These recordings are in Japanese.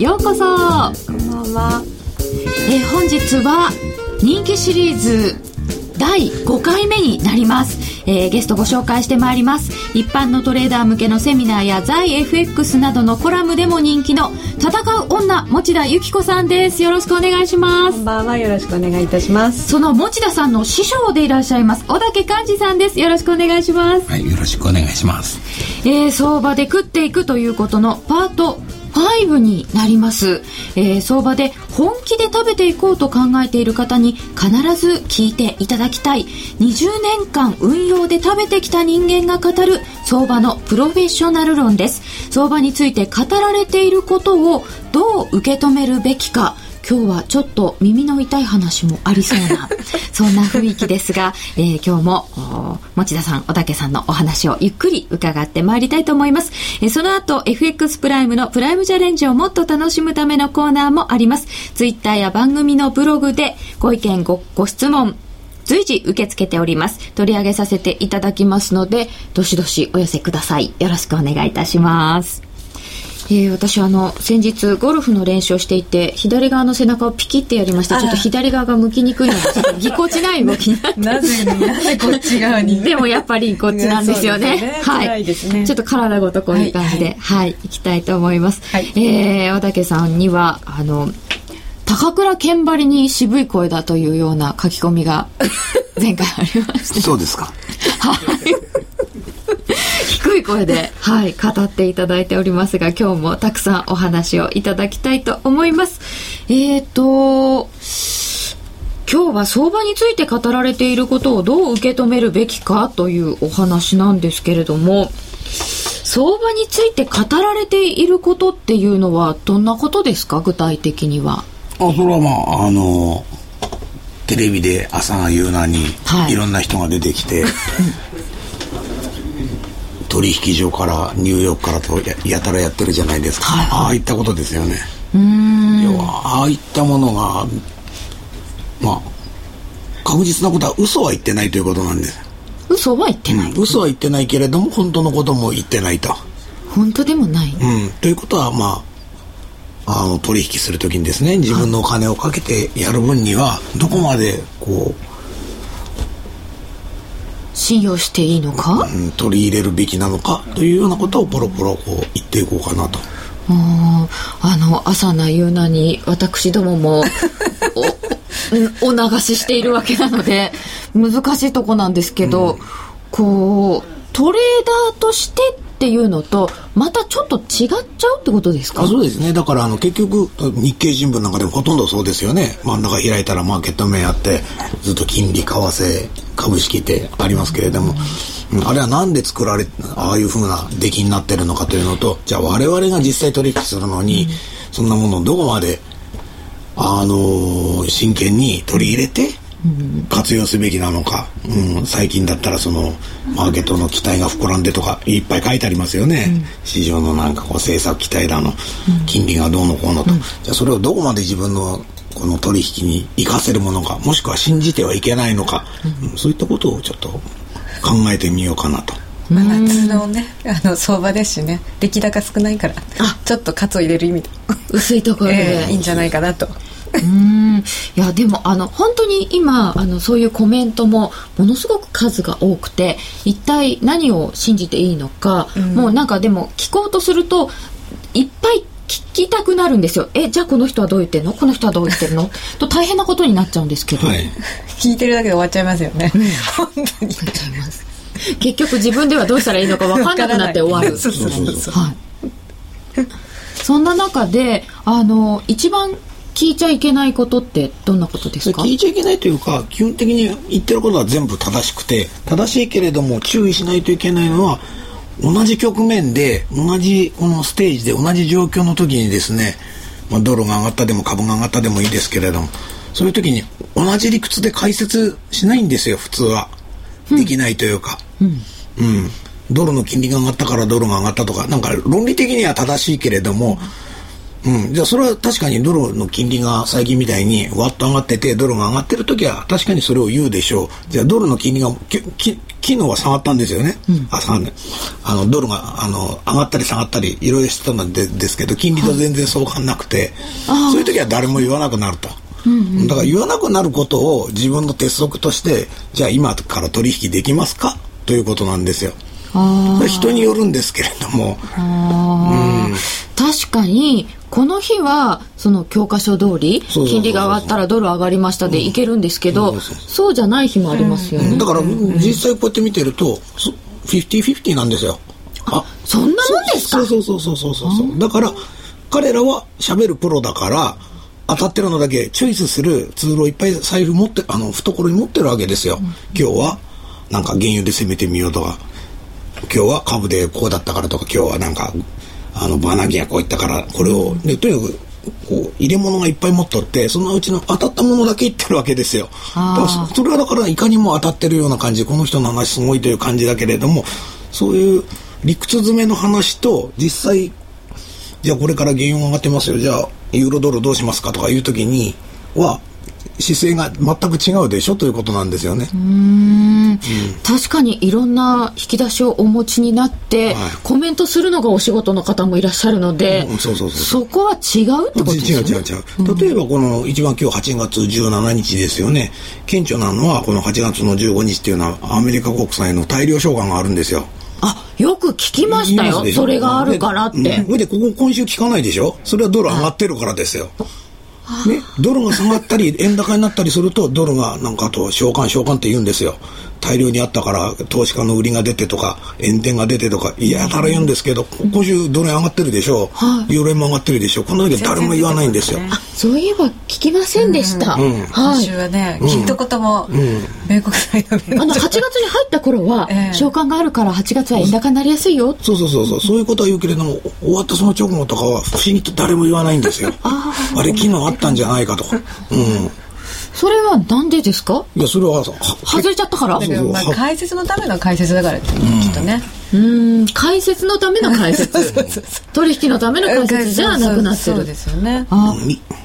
ようこそ。こんばんは。本日は人気シリーズ第5回目になります、ゲストご紹介してまいります。一般のトレーダー向けのセミナーや在 FX などのコラムでも人気の戦う女持田由紀子さんです。よろしくお願いします。こんばんは。よろしくお願いいたします。その持田さんの師匠でいらっしゃいます小竹寛二さんです。よろしくお願いします。はい、よろしくお願いします。相場で食っていくということのパート5になります、相場で本気で食べていこうと考えている方に必ず聞いていただきたい20年間運用で食べてきた人間が語る相場のプロフェッショナル論です。相場について語られていることをどう受け止めるべきか、今日はちょっと耳の痛い話もありそうなそんな雰囲気ですが、今日も持田さん、小竹さんのお話をゆっくり伺ってまいりたいと思います。その後 FX プライムのプライムチャレンジをもっと楽しむためのコーナーもあります。ツイッターや番組のブログでご意見 ご質問随時受け付けております。取り上げさせていただきますので、どしどしお寄せください。よろしくお願いいたします。私先日ゴルフの練習をしていて、左側の背中をピキってやりました。ちょっと左側が向きにくいのでぎこちない動きになってなぜこっち側にでもやっぱりこっちなんですよ ね、はい、ですね。ちょっと体ごとこういう感じで、はい、はいはい、いきたいと思います、はい。小竹さんには高倉健張りに渋い声だというような書き込みが前回ありましたそうですか。はい低い声で、はい、語っていただいておりますが、今日もたくさんお話をいただきたいと思います。今日は相場について語られていることをどう受け止めるべきかというお話なんですけれども、相場について語られていることっていうのはどんなことですか、具体的には。それはテレビで朝が夕なに、はい、いろんな人が出てきて、うん、取引所からニューヨークからと やたらやってるじゃないですか、はいはい、ああいったことですよね。要はああいったものが確実なことは嘘は言ってないということなんです。嘘は言ってない、うん、嘘は言ってないけれども本当のことも言ってないと。本当でもない、うん、ということは、取引するときにですね、自分のお金をかけてやる分にはどこまでこう信用していいのか、うん、取り入れるべきなのかというようなことをポロポロこう言っていこうかなと。朝な夕なに私どももお流ししているわけなので難しいとこなんですけど、うん、こうトレーダーとしてっていうのとまたちょっと違っちゃうってことですか。あ、そうですね。だから結局日経新聞なんかでもほとんどそうですよね。真ん中開いたらマーケット面あって、ずっと金利為替株式ってありますけれども、うん、あれはなんで作られああいう風な出来になってるのかというのと、じゃあ我々が実際取引するのに、うん、そんなものをどこまで真剣に取り入れて活用すべきなのか、うん、最近だったらマーケットの期待が膨らんでとかいっぱい書いてありますよね、うん、市場のなんかこう政策期待だの、うん、金利がどうのこうのと、うん、じゃあそれをどこまで自分のこの取引に生かせるものか、もしくは信じてはいけないのか、うん、そういったことをちょっと考えてみようかなと。真夏のね、相場ですしね、出来高少ないからちょっとカツを入れる意味で薄いところで、いいんじゃないかなと。いやでも本当に今そういうコメントもものすごく数が多くて、一体何を信じていいのか、うん、もうなんかでも聞こうとするといっぱい聞きたくなるんですよ。じゃあこの人はどう言ってるの、この人はどう言ってるのと大変なことになっちゃうんですけど、はい、聞いてるだけで終わっちゃいますよね、うん、本当に終わっちゃいます結局自分ではどうしたらいいのか分かんなくなって終わるそうそうそう、はい、そんな中で一番聞いちゃいけないことってどんなことですか。聞いちゃいけないというか、基本的に言ってることは全部正しくて、正しいけれども注意しないといけないのは、同じ局面で同じこのステージで同じ状況の時にですね、ドルが上がったでも株が上がったでもいいですけれども、そういう時に同じ理屈で解説しないんですよ、普通は。できないというか、うんうん、ドルの金利が上がったからドルが上がったとか、なんか論理的には正しいけれども、うん、じゃあそれは確かにドルの金利が最近みたいにわっと上がっててドルが上がってるときは確かにそれを言うでしょう。じゃあドルの金利が昨日は下がったんですよね、うん、ドルが上がったり下がったりいろいろしてたんですけど金利と全然相関なくて、はい、そういうときは誰も言わなくなると、うんうん、だから言わなくなることを自分の鉄則としてじゃあ今から取引できますかということなんですよ。あ、人によるんですけれども、あ、うん、確かにこの日はその教科書通り金利が上がったらドル上がりましたでいけるんですけど、そうじゃない日もありますよね、うん、だから実際こうやって見てると 50-50 なんですよ。あ、そんなもんですか。そうだから彼らは喋るプロだから当たってるのだけチョイスするツールをいっぱい財布持って懐に持ってるわけですよ、うん、今日はなんか原油で攻めてみようとか今日は株でこうだったからとか今日はなんかバーナーギアこういったからこれをでとにかくこう入れ物がいっぱい持っとってそのうちの当たったものだけいってるわけですよ。それはだからいかにも当たってるような感じこの人の話すごいという感じだけれどもそういう理屈詰めの話と実際じゃあこれから原油が上がってますよじゃあユーロドルどうしますかとかいう時には姿勢が全く違うでしょということなんですよね。うん、確かにいろんな引き出しをお持ちになって、はい、コメントするのがお仕事の方もいらっしゃるので、うん、そこは違うってことですよね。違う、例えばこの一番今日8月17日ですよね。顕著なのはこの8月の15日っていうのはアメリカ国債の大量償還があるんですよ。あ、よく聞きましたよ、それがあるからって。でここ今週聞かないでしょ。それはドル上がってるからですよ、はいね、ドルが下がったり円高になったりするとドルがなんかあと償還って言うんですよ。大量にあったから投資家の売りが出てとか円転が出てとかいやたら言うんですけど、うん、今週ドル上がってるでしょ、はい、ユーロ円も上がってるでしょ。こんな時誰も言わないんですよ。そういえば聞きませんでした、うんうんはい、今週はね聞いたことも、うん、米国債の8月に入った頃は償還があるから8月は円高になりやすいよ、そういうことは言うけれども終わったその直後とかは不思議と誰も言わないんですよ。あれ昨日あったんじゃないかとか、うん、それはなんでですか。いやそれは外れちゃったから解説のための解説だからって、うん、きっとね解説のための解説取引のための解説じゃなくなってる。そうですよね。あ、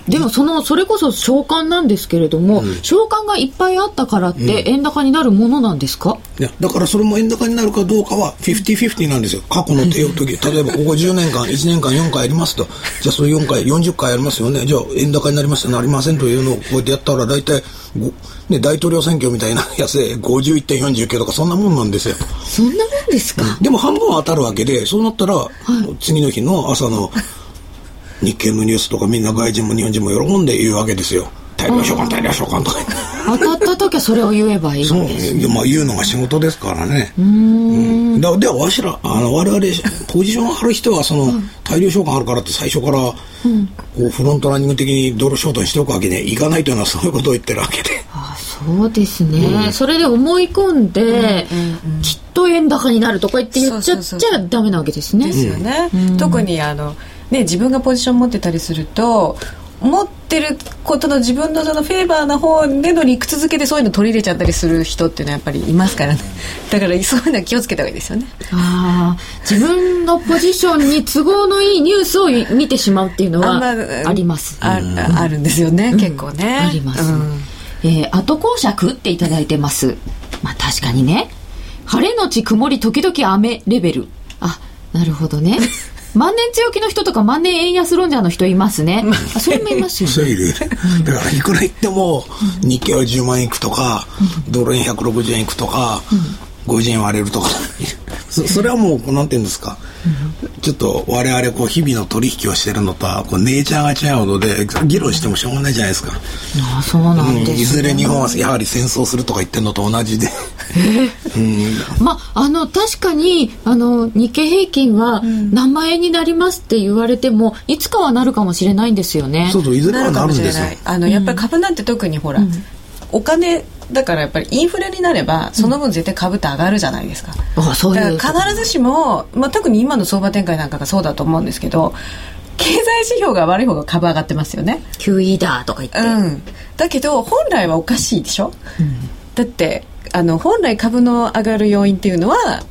でもそれこそ償還なんですけれども、うん、償還がいっぱいあったからって円高になるものなんですか。いやだからそれも円高になるかどうかは 50-50 なんですよ。過去の手を時例えばここ10年間1年間4回やりますとじゃあそれ4回40回やりますよね。じゃあ円高になりましたなりませんというのをこうやってやったら大体、ね、大統領選挙みたいなやつで 51.49 とかそんなもんなんですよ。そんなもんですか。でも半分は当たるわけでそうなったら、はい、次の日の朝の日経のニュースとかみんな外人も日本人も喜んで言うわけですよ。大量償還とか当たった時はそれを言えばいいんですね。そう、まあ、言うのが仕事ですからね。では我々ポジションを張る人は大量償還あるからって最初からこうフロントランニング的にドルショートにしておくわけにはいかないというのはそういうことを言ってるわけで。あ、そうですね、うん、それで思い込んで、きっと円高になるとか言って言っちゃっちゃダメなわけですね。ですよね、うん、特にね、自分がポジション持ってたりすると持ってることの自分のフェーバーな方での理屈付けでそういうの取り入れちゃったりする人っていうのはやっぱりいますからね。だからそういうのは気をつけた方がいいですよね。あ、自分のポジションに都合のいいニュースを見てしまうっていうのはあります、まあ、あるんですよね、うん、結構ね、うん、あります、うん、後講釈っていただいてます、まあ、確かにね、晴れのち曇り時々雨レベル。あ、なるほどね万年強気の人とか万年円安論者の人いますね。あ、それもいますよね。そういうだからいくら言っても日経は10万円いくとか、うん、ドル円160円いくとか、うん、50円割れるとかそれはもうなんていうんですか、うん、ちょっと我々こう日々の取引をしてるのとはこうネイチャーが違うので議論してもしょうがないじゃないですか。ああ、そうなんですね、うん、いずれ日本はやはり戦争するとか言ってるのと同じでうん、まあ確かに日経平均は何万円になりますって言われても、うん、いつかはなるかもしれないんですよね。そうそう、いずれはなるんですよ。やっぱり株なんて特にほら、うん、お金だからやっぱりインフレになればその分絶対株って上がるじゃないですか、うん、あ、そういうだから必ずしも、まあ、特に今の相場展開なんかがそうだと思うんですけど経済指標が悪い方が株上がってますよね。 QE だとか言って、うん、だけど本来はおかしいでしょ、うん、だって本来株の上がる要因っていうのは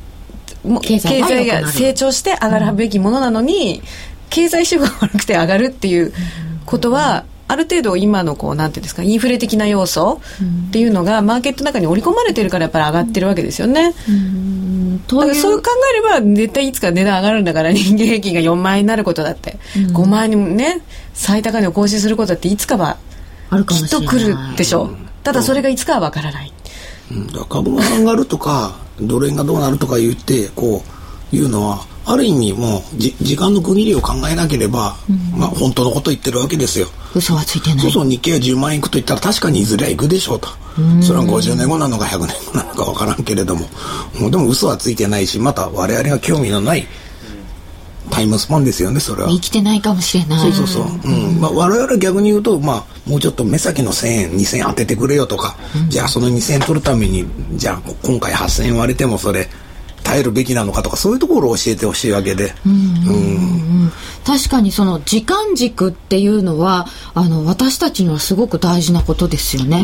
もう経済が成長して上がるべきものなのに、うん、経済指標が悪くて上がるっていうことは、ある程度今のこうなんていうんですか、インフレ的な要素っていうのがマーケットの中に織り込まれてるからやっぱり上がってるわけですよね。だからそう考えれば絶対いつか値段上がるんだから、人間平均が4万円になることだって、5万円にもね、最高値を更新することだっていつかはきっと来るでしょう。ただそれがいつかはわからない。株が上がるとかドル円がどうなるとか言ってこういうのはある意味もう時間の区切りを考えなければ、まあ、本当のこと言ってるわけですよ。嘘はついてない。そうそう、日経が10万円いくと言ったら確かにいずれはいくでしょうと。それは50年後なのか100年後なのか分からんけれども、もうでも嘘はついてないし、また我々が興味のないタイムスパンですよね。それは生きてないかもしれない。そうそうそう、まあ、我々逆に言うと、まあ、もうちょっと目先の1000円2000円当ててくれよとか、じゃあその2000円取るためにじゃあ今回8000円割れてもそれ耐えるべきなのかとか、そういうところを教えてほしいわけで、確かにその時間軸っていうのは私たちにはすごく大事なことですよね、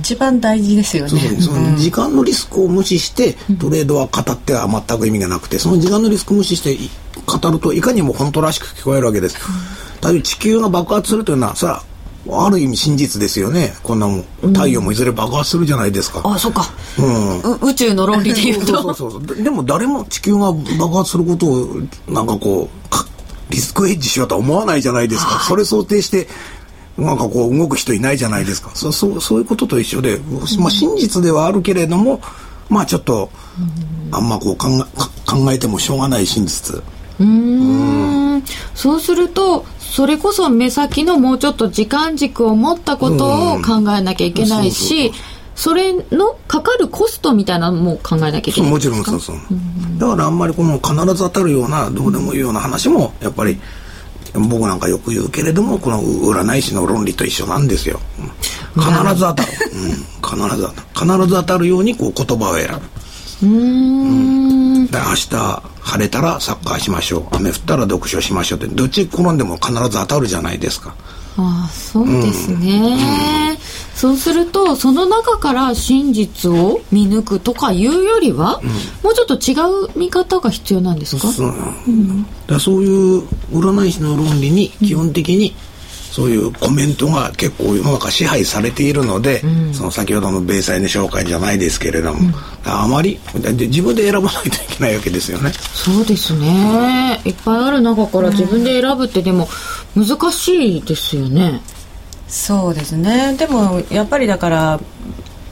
一番大事ですよね。その時間のリスクを無視してトレードは語っては全く意味がなくて、その時間のリスクを無視して語るといかにも本当らしく聞こえるわけです。だいぶ地球が爆発するというのはそれはある意味真実ですよね。こんなもん太陽もいずれ爆発するじゃないですか、あ、そうか、宇宙の論理でいうとそうでも誰も地球が爆発することをなんかこうリスクヘッジしようとは思わないじゃないですか。それ想定してなんかこう動く人いないじゃないですか。そういうことと一緒で、まあ、真実ではあるけれども、まあちょっとあんまこう考えてもしょうがない真実。そうするとそれこそ目先のもうちょっと時間軸を持ったことを考えなきゃいけないし、それのかかるコストみたいなのも考えなきゃいけないんですか。もちろんそうそう、だからあんまりこの必ず当たるようなどうでもいいような話もやっぱり僕なんかよく言うけれども、この占い師の論理と一緒なんですよ。必ず当たる、必ず当たるようにこう言葉を選ぶ。だから明日晴れたらサッカーしましょう、雨降ったら読書しましょうって、どっち転んでも必ず当たるじゃないですか。ああ、そうですね、そうするとその中から真実を見抜くとかいうよりは、もうちょっと違う見方が必要なんですか。だそういう占い師の論理に基本的に、そういうコメントが結構世の中支配されているので、その先ほどの米債の紹介じゃないですけれども、あまり自分で選ばないといけないわけですよね。そうですね、いっぱいある中から自分で選ぶってでも難しいですよね。そうですね、でもやっぱりだから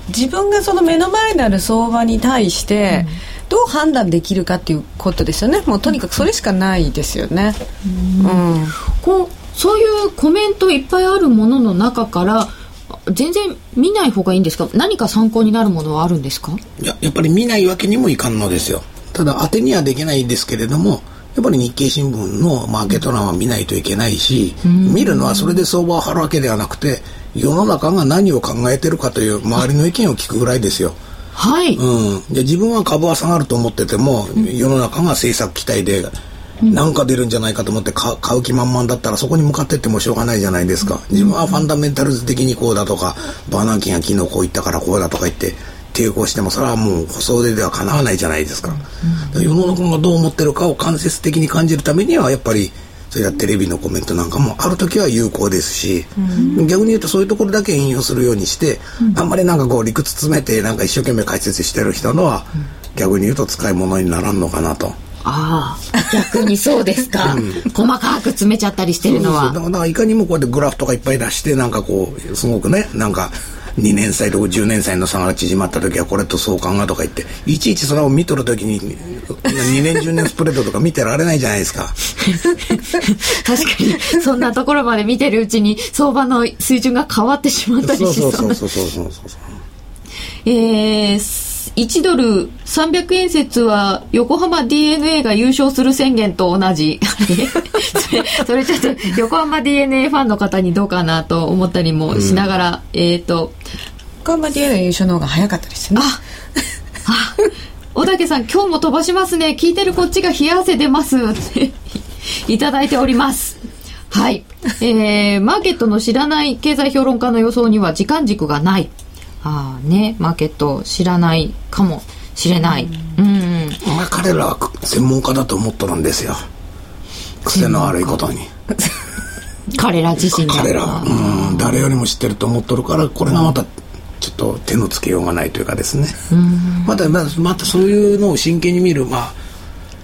自分がその目の前にある相場に対してどう判断できるかっていうことですよね。もうとにかくそれしかないですよね。こうそういうコメントいっぱいあるものの中から全然見ない方がいいんですか。何か参考になるものはあるんですか。やっぱり見ないわけにもいかんのですよ。ただ当てにはできないですけれども、やっぱり日経新聞のマーケット欄は見ないといけないし、見るのはそれで相場を張るわけではなくて、世の中が何を考えてるかという周りの意見を聞くぐらいですよ。はい、で自分は株は下がると思ってても、世の中が政策期待でなんか出るんじゃないかと思って買う気満々だったら、そこに向かってってもしょうがないじゃないですか。自分はファンダメンタルズ的にこうだとか、バーナンキが昨日こう言ったからこうだとか言って抵抗しても、それはもう細腕ではかなわないじゃないですか。世の中がどう思ってるかを間接的に感じるためには、やっぱりそれはテレビのコメントなんかもある時は有効ですし、逆に言うとそういうところだけ引用するようにして、あんまりなんかこう理屈詰めてなんか一生懸命解説してる人のは、逆に言うと使い物にならんのかなと。ああ、逆にそうですか。細かく詰めちゃったりしてるのは。だからいかにもこうやってグラフとかいっぱい出して、なんかこうすごくね、なんか2年債とか10年債の差が縮まった時はこれと相関がとか言って、いちいちそれを見とる時に2年10年スプレッドとか見てられないじゃないですか。確かにそんなところまで見てるうちに相場の水準が変わってしまったりしそう。1ドル300円説は横浜 DeNA が優勝する宣言と同じ。それちょっと横浜 DeNA ファンの方にどうかなと思ったりもしながら、横浜 DeNA 優勝の方が早かったですね。あ小竹さん今日も飛ばしますね、聞いてるこっちが冷や汗出ますっていただいております。はい、マーケットの知らない経済評論家の予想には時間軸がない。あーね、マーケットを知らないかもしれない、彼らは専門家だと思っとるんですよ。癖の悪いことに彼ら自身が彼ら誰よりも知ってると思っとるから、これがまたちょっと手のつけようがないというかですね、またそういうのを真剣に見る、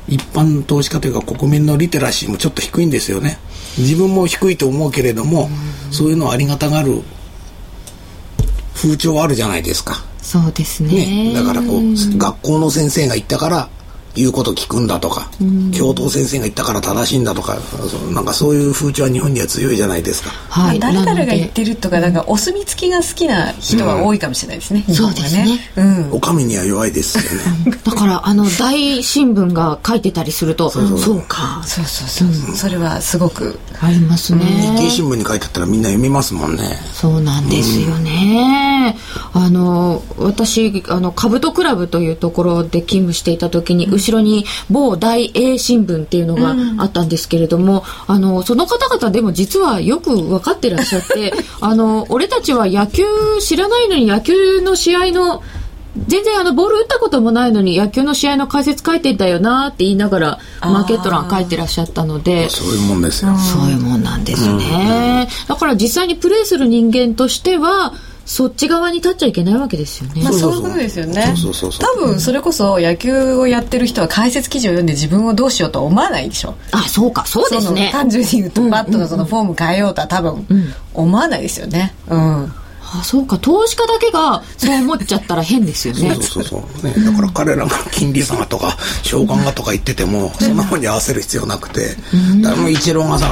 一般投資家というか国民のリテラシーもちょっと低いんですよね。自分も低いと思うけれども、そういうのをありがたがる風潮あるじゃないですか。そうですね。だから学校の先生が言ったから言うこと聞くんだとか、教頭先生が言ったから正しいんだとか、なんかそういう風潮は日本には強いじゃないですか。はい、誰々が言ってるとか、なんかお墨付きが好きな人は多いかもしれないですね。そうですね。お上には弱いですよね。だから大新聞が書いてたりすると、そうか。そう、それはすごくありますね。日経新聞に書いてあったらみんな読みますもんね。そうなんですよね。私兜クラブというところで勤務していた時に、後ろに某大英新聞っていうのがあったんですけれども、その方々でも実はよく分かってらっしゃって俺たちは野球知らないのに、野球の試合の全然ボール打ったこともないのに野球の試合の解説書いてんだよなって言いながらマーケット欄書いてらっしゃったので、そういうもんですよ。そういうもんなんですね。だから実際にプレーする人間としてはそっち側に立っちゃいけないわけですよね。そういうことですよね。多分それこそ野球をやってる人は解説記事を読んで自分をどうしようとは思わないでしょ。そうか、そうですね。単純に言うとバットのそのフォーム変えようとは多分思わないですよね。そうか、投資家だけがそう思っちゃったら変ですよね。そうだから彼らが金利差がとか償還がとか言っててもそんなふうに合わせる必要なくて、誰も一郎がさ、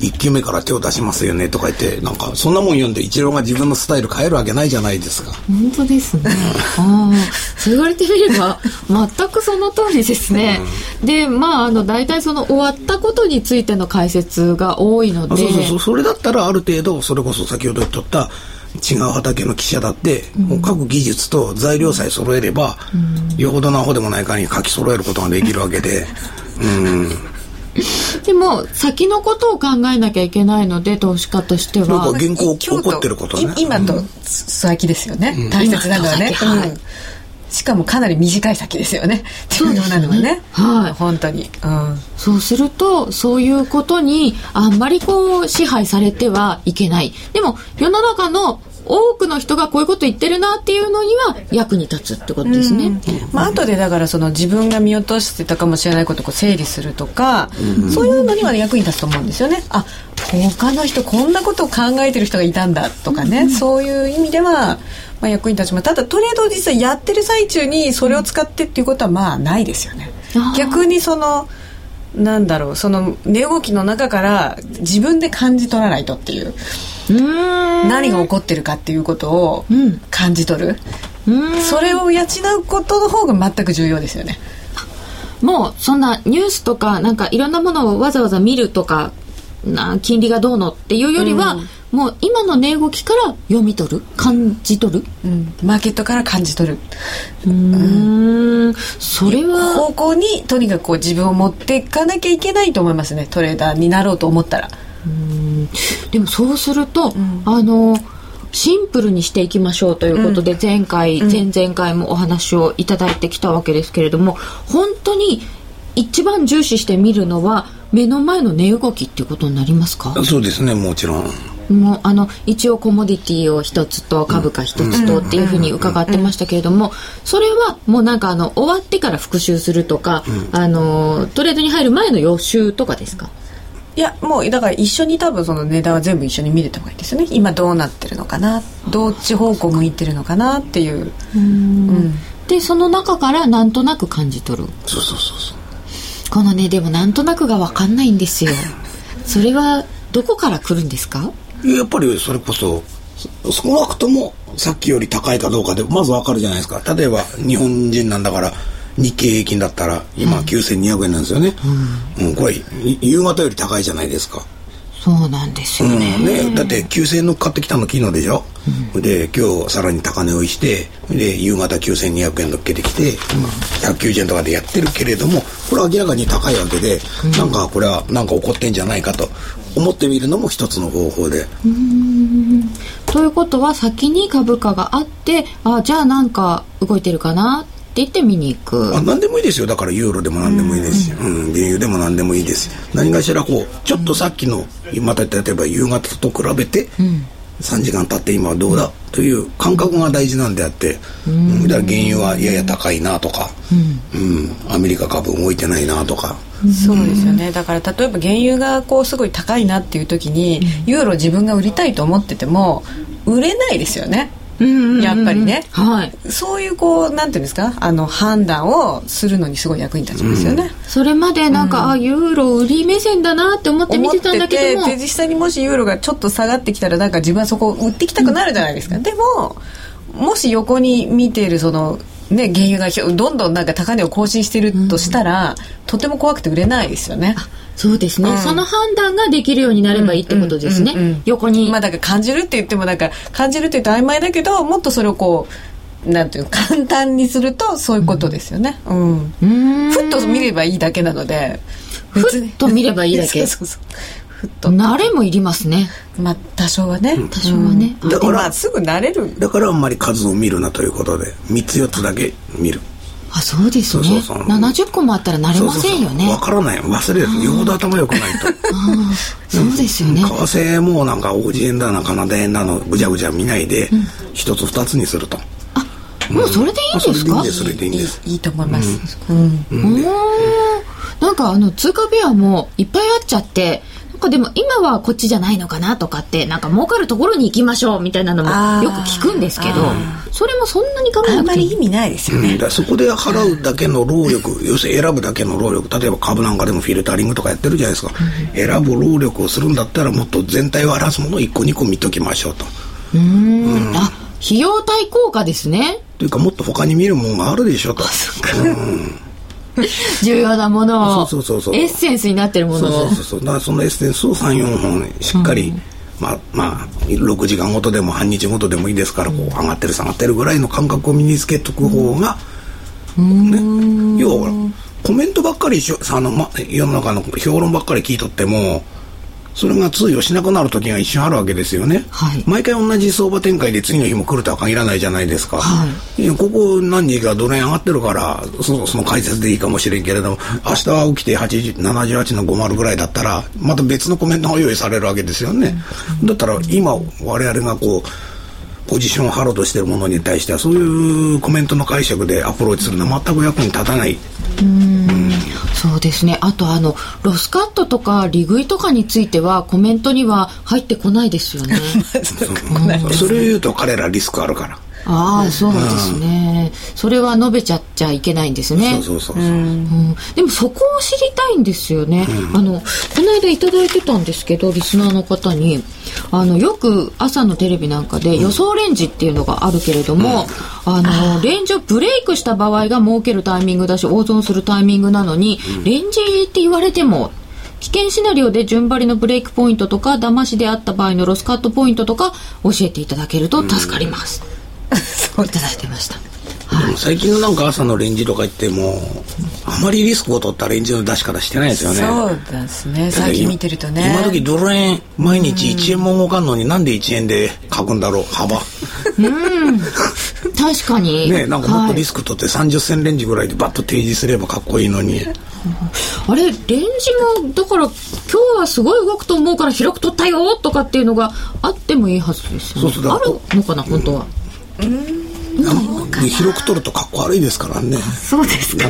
1球目から手を出しますよねとか言って、なんかそんなもん読んで一郎が自分のスタイル変えるわけないじゃないですか。本当ですね。そう言われてみれば全くその通りですね。で、大体その終わったことについての解説が多いので、それだったらある程度、それこそ先ほど言っとった違う畑の記者だって、もう各技術と材料さえ揃えれば、よほどなアホでもないかに書き揃えることができるわけで、でも先のことを考えなきゃいけないので、投資家としては原稿起こってることね、今と先ですよね。大切なのはね。しかもかなり短い先ですよね。重要なのはね。本当に。そうすると、そういうことにあんまり支配されてはいけない。でも世の中の多くの人がこういうこと言ってるなっていうのには役に立つってことですね。後でだからその自分が見落としてたかもしれないことを整理するとか、そういうのには役に立つと思うんですよね。他の人こんなことを考えてる人がいたんだとかね、そういう意味では役に立ちます。ただトレードを実際やってる最中にそれを使ってっていうことはないですよね。逆にその値動きの中から自分で感じ取らないとっていう、何が起こってるかっていうことを感じ取る、それを養うことの方が全く重要ですよね。もうそんなニュースとかなんかいろんなものをわざわざ見るとか、金利がどうのっていうよりは、もう今の値動きから読み取る、感じ取る、マーケットから感じ取る、それは方向にとにかく自分を持っていかなきゃいけないと思いますね。トレーダーになろうと思ったら。でもそうすると、シンプルにしていきましょうということで、前回、前々回もお話をいただいてきたわけですけれども、本当に一番重視して見るのは目の前の値動きっていうことになりますか？そうですね、もちろん。もう一応コモディティを一つと株価一つとっていうふうに伺ってましたけれども、それはもうなんか終わってから復習するとか、トレードに入る前の予習とかですか？いや、もうだから一緒に多分その値段は全部一緒に見れた方がいいですよね。今どうなってるのかな、どっち方向向いてるのかなっていう、でその中からなんとなく感じ取る。そうこのね、でもなんとなくが分かんないんですよ。それはどこから来るんですか？やっぱりそれこそ少なくともさっきより高いかどうかでまず分かるじゃないですか。例えば日本人なんだから日経平均だったら今9200円なんですよね、これ夕方より高いじゃないですか。そうなんですよ ね。だって9000円の買ってきたの昨日でしょ、で今日さらに高値をして、で夕方9200円乗っけてきて190円とかでやってるけれども、これは明らかに高いわけで、なんかこれはなんか起こってんじゃないかと思ってみるのも一つの方法で。ということは先に株価があって、じゃあなんか動いてるかな言って見に行く。あ、何でもいいですよ。だからユーロでも何でもいいですし、うん、原油でも何でもいいです。何かしらこうちょっとさっきの、また例えば夕方と比べて、うん、3時間経って今はどうだという感覚が大事なんであって、うん、だから原油はやや高いなとか、うんうん、アメリカ株動いてないなとか、そうですよね。だから例えば原油がこうすごい高いなっていう時に、うん、ユーロ自分が売りたいと思ってても売れないですよね、うんうんうんうん、やっぱりね、はい、そういうこうなんていうんですか、判断をするのにすごい役に立ちますよね、うん、それまでなんか、うん、あ、ユーロ売り目線だなって思って見てたんだけども、実際にもしユーロがちょっと下がってきたらなんか自分はそこを売ってきたくなるじゃないですか、うん、でももし横に見ているそのね、原油がどんどんなんか高値を更新してるとしたら、うん、とても怖くて売れないですよね。あ、そうですね、うん、その判断ができるようになればいいってことですね、うんうんうんうん、横に、まあ、だから感じるって言ってもなんか感じるって言うと曖昧だけど、もっとそれをこうなんていう簡単にするとそういうことですよね、うんうん、ふっと見ればいいだけなので、ふっと見ればいいだけそうそうそう、慣れもいりますね。まあ多少はね、うん、多少はね、うん、だから、まあ、すぐ慣れる。だからあんまり数を見るなということで3つ4つだけ見る。あ、そうですね。そうそうそう、70個もあったら慣れませんよね。わからない、忘れる、よほど頭良くないとあ、そうですよね。為替もなんかオージ円だなカナダ円だのぐちゃぐちゃ見ないで、うん、1つ2つにすると、あ、もうそれでいいんですか。それでいいんです。いいと思います。うん、うんうん、なんか通貨ペアもいっぱいあっちゃって、でも今はこっちじゃないのかなとかって、なんか儲かるところに行きましょうみたいなのもよく聞くんですけど、それもそんなに考えなくてあんまり意味ないですよね、うん、だそこで払うだけの労力、要するに選ぶだけの労力、例えば株なんかでもフィルタリングとかやってるじゃないですか、うん、選ぶ労力をするんだったらもっと全体を表すものを1個2個見ときましょうと。うん、あ、費用対効果ですね。というかもっと他に見るものがあるでしょと。重要なものを、そうそうそうそう、エッセンスになってるものを、そうそうそうそう、だからそのエッセンスを 3,4 本しっかり、うん、まあ6時間ごとでも半日ごとでもいいですから、こう上がってる下がってるぐらいの感覚を身につけとく方が、うんね、要はコメントばっかり世の中の評論ばっかり聞いとってもそれが通用しなくなる時が一瞬あるわけですよね、はい、毎回同じ相場展開で次の日も来るとは限らないじゃないですか、はい、いやここ何日かどれ上がってるからその解説でいいかもしれんけれども、明日は起きて78の50ぐらいだったらまた別のコメントが用意されるわけですよね、うん、だったら今我々がこうポジションを張ろうとしているものに対してはそういうコメントの解釈でアプローチするのは全く役に立たない。そうですね。あとロスカットとか利食いとかについてはコメントには入ってこないですよねそれを言うと彼らリスクあるから。ああ、そうですね、うん、それは述べちゃいけないんですね。そうそうそうそう、うん、でもそこを知りたいんですよね、うん、この間いただいてたんですけど、リスナーの方によく朝のテレビなんかで予想レンジっていうのがあるけれども、うん、レンジをブレイクした場合が儲けるタイミングだし大損するタイミングなのに、うん、レンジって言われても危険シナリオで順張りのブレイクポイントとか騙しであった場合のロスカットポイントとか教えていただけると助かります、うんそういただいてました、はい、でも最近なんか朝のレンジとか言ってもあまりリスクを取ったレンジの出し方してないですよね。そうですね、最近見てるとね、今時ドル円毎日1円も動かんのになんで1円で書くんだろう幅うん確かにね、なんかもっとリスク取って30銭レンジぐらいでバッと提示すればかっこいいのにあれレンジもだから今日はすごい動くと思うから広く取ったよとかっていうのがあってもいいはずですよね。そうそう、あるのかな本当は、うんうん、広く取るとかっこ悪いですからね。そうですか。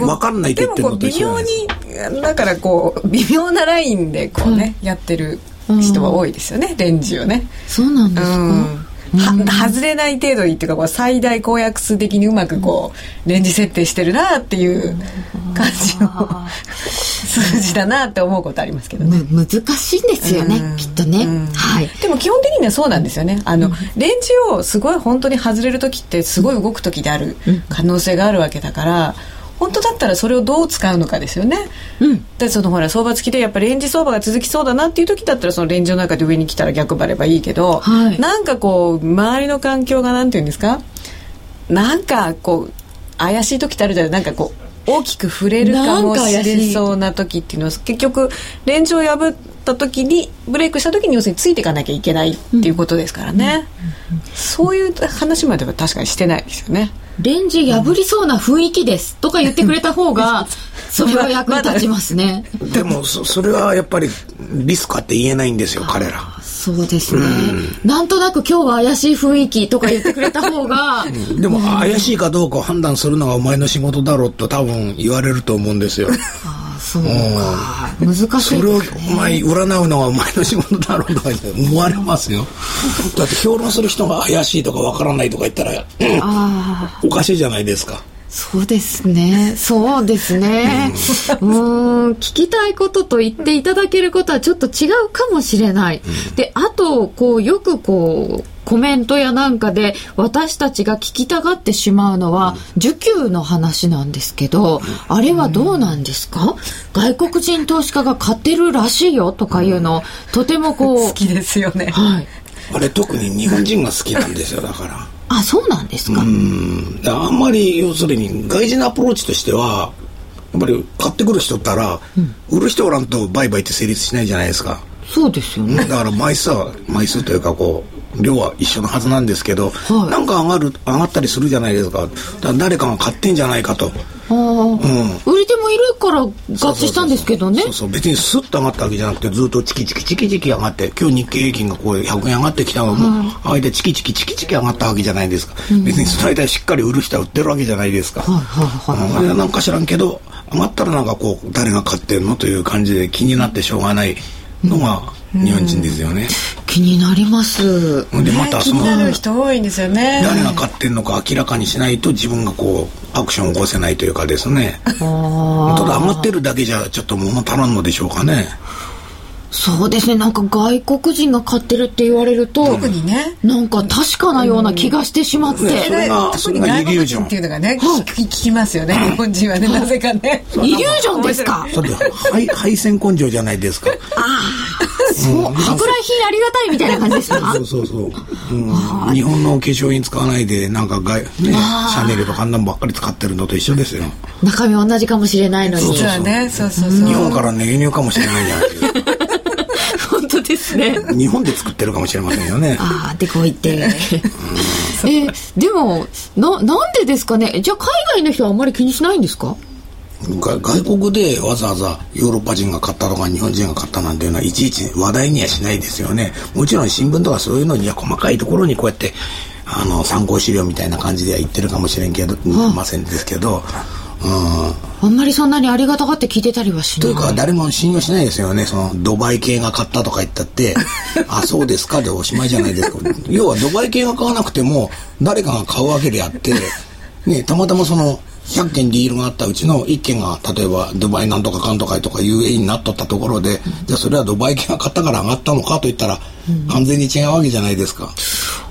わかんないって言ってるのと一緒です。でも微妙にだからこう微妙なラインでこうね、うん、やってる人は多いですよね、レンジをね。そうなんですか。うん、外れない程度にっていうかこう最大公約数的にうまくこうレンジ設定してるなっていう感じの数字だなって思うことありますけどね。難しいんですよね、うん、きっとね、うん、はい。でも基本的にはそうなんですよね。レンジをすごい本当に外れる時ってすごい動く時である可能性があるわけだから、本当だったらそれをどう使うのかですよね、うん、でほら相場付きでやっぱりレンジ相場が続きそうだなっていう時だったらそのレンジの中で上に来たら逆張ればいいけど、はい、なんかこう周りの環境がなんていうんですか、なんかこう怪しい時ってあるじゃない、なんかこう大きく触れるかもしれそうな時っていうのは結局レンジを破った時にブレイクした時に要するについていかなきゃいけないっていうことですからね、うんうんうんうん、そういう話までは確かにしてないですよね。レンジ破りそうな雰囲気ですとか言ってくれた方がそれは役に立ちますね。でもそれはやっぱりリスクあって言えないんですよ彼ら。そうですね、うん、なんとなく今日は怪しい雰囲気とか言ってくれた方がでも怪しいかどうかを判断するのがお前の仕事だろうと多分言われると思うんですよ。ああそうか、難しいですね。それをお前占うのがお前の仕事だろうとか思われますよ。だって評論する人が怪しいとかわからないとか言ったらあおかしいじゃないですか。そうですね、そうですね聞きたいことと言っていただけることはちょっと違うかもしれない、うん、であとこうよくこうコメントやなんかで私たちが聞きたがってしまうのは需給の話なんですけど、あれはどうなんですか？外国人投資家が勝てるらしいよとかいうのをとてもこう好きですよね、はい、あれ特に日本人が好きなんですよだからあ、そうなんですか。うん、あんまり要するに外人のアプローチとしてはやっぱり買ってくる人ったら、うん、売る人おらんと売買って成立しないじゃないですか。そうですよね。だから枚数というかこう量は一緒のはずなんですけど、はい、なんか上がったりするじゃないですか。だから誰かが買ってんじゃないかと。あ、うん、売り手もいるから合致したんですけどね。そう別にスッと上がったわけじゃなくてずっとチキチキ上がって今日日経平均がこう100円上がってきたのが、はい、間チキチキ上がったわけじゃないですか、うん、別にその間しっかり売る人は売ってるわけじゃないですか、はいはいはい、あれはなんか知らんけど上がったらなんかこう誰が買ってんのという感じで気になってしょうがないのが日本人ですよね、うん、気になります、でまたその気になる人多いんですよね。誰が買ってんのか明らかにしないと自分がこうアクションを起こせないというかですね。ただ余ってるだけじゃちょっと物足らんのでしょうかね。そうですね、なんか外国人が買ってるって言われると特にねなんか確かなような気がしてしまって、うんね、それが特に外国人っていうのがね、はい、聞きますよね日本人はね、なぜかねイリュージョンですか。それ敗戦根性じゃないですか。ああ、そう、舶来品ありがたいみたいな感じですか。そう、うん、日本の化粧品使わないでなんかね、シャネルとかあんなんばっかり使ってるのと一緒ですよ。中身同じかもしれないのに実はね、そう日本からね輸入かもしれないじゃないですかですね、日本で作ってるかもしれませんよね。ああ、でこう言ってでもなんでですかね。じゃあ海外の人はあんまり気にしないんですか。外国でわざわざヨーロッパ人が買ったとか日本人が買ったなんていうのはいちいち話題にはしないですよね。もちろん新聞とかそういうのには細かいところにこうやって参考資料みたいな感じでは言ってるかもしれんけど、ませんですけど、うん、あんまりそんなにありがたがって聞いてたりはしないというか誰も信用しないですよね。そのドバイ系が買ったとか言ったってあ、そうですかでおしまいじゃないですか要はドバイ系が買わなくても誰かが買うわけであって、ね、たまたまその100件ディールがあったうちの1件が例えばドバイなんとかかんとかとか UAE になっとったところで、うん、じゃあそれはドバイ系が買ったから上がったのかと言ったら、うん、完全に違うわけじゃないですか。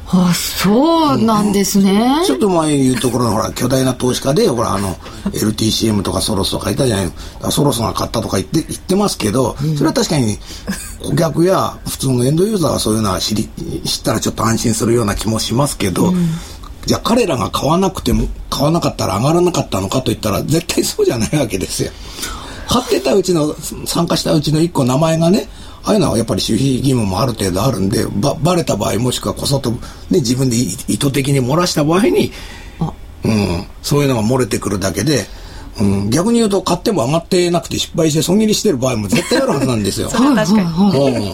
あ、そうなんですね。ちょっと前言うところのほら巨大な投資家でほらLTCM とかソロスとかいたじゃない。ソロスが買ったとか言ってますけど、それは確かに顧客や普通のエンドユーザーはそういうのは知ったらちょっと安心するような気もしますけど、うん、じゃあ彼らが買わなかったら上がらなかったのかといったら絶対そうじゃないわけですよ。買ってたうちの参加したうちの1個名前がね、ああいうのはやっぱり守秘義務もある程度あるんで、バレた場合もしくはこそっと、ね、自分で意図的に漏らした場合に、うん、そういうのが漏れてくるだけで、うん、逆に言うと買っても上がってなくて失敗して損切りしてる場合も絶対あるはずなんですよそれは確かに、うん、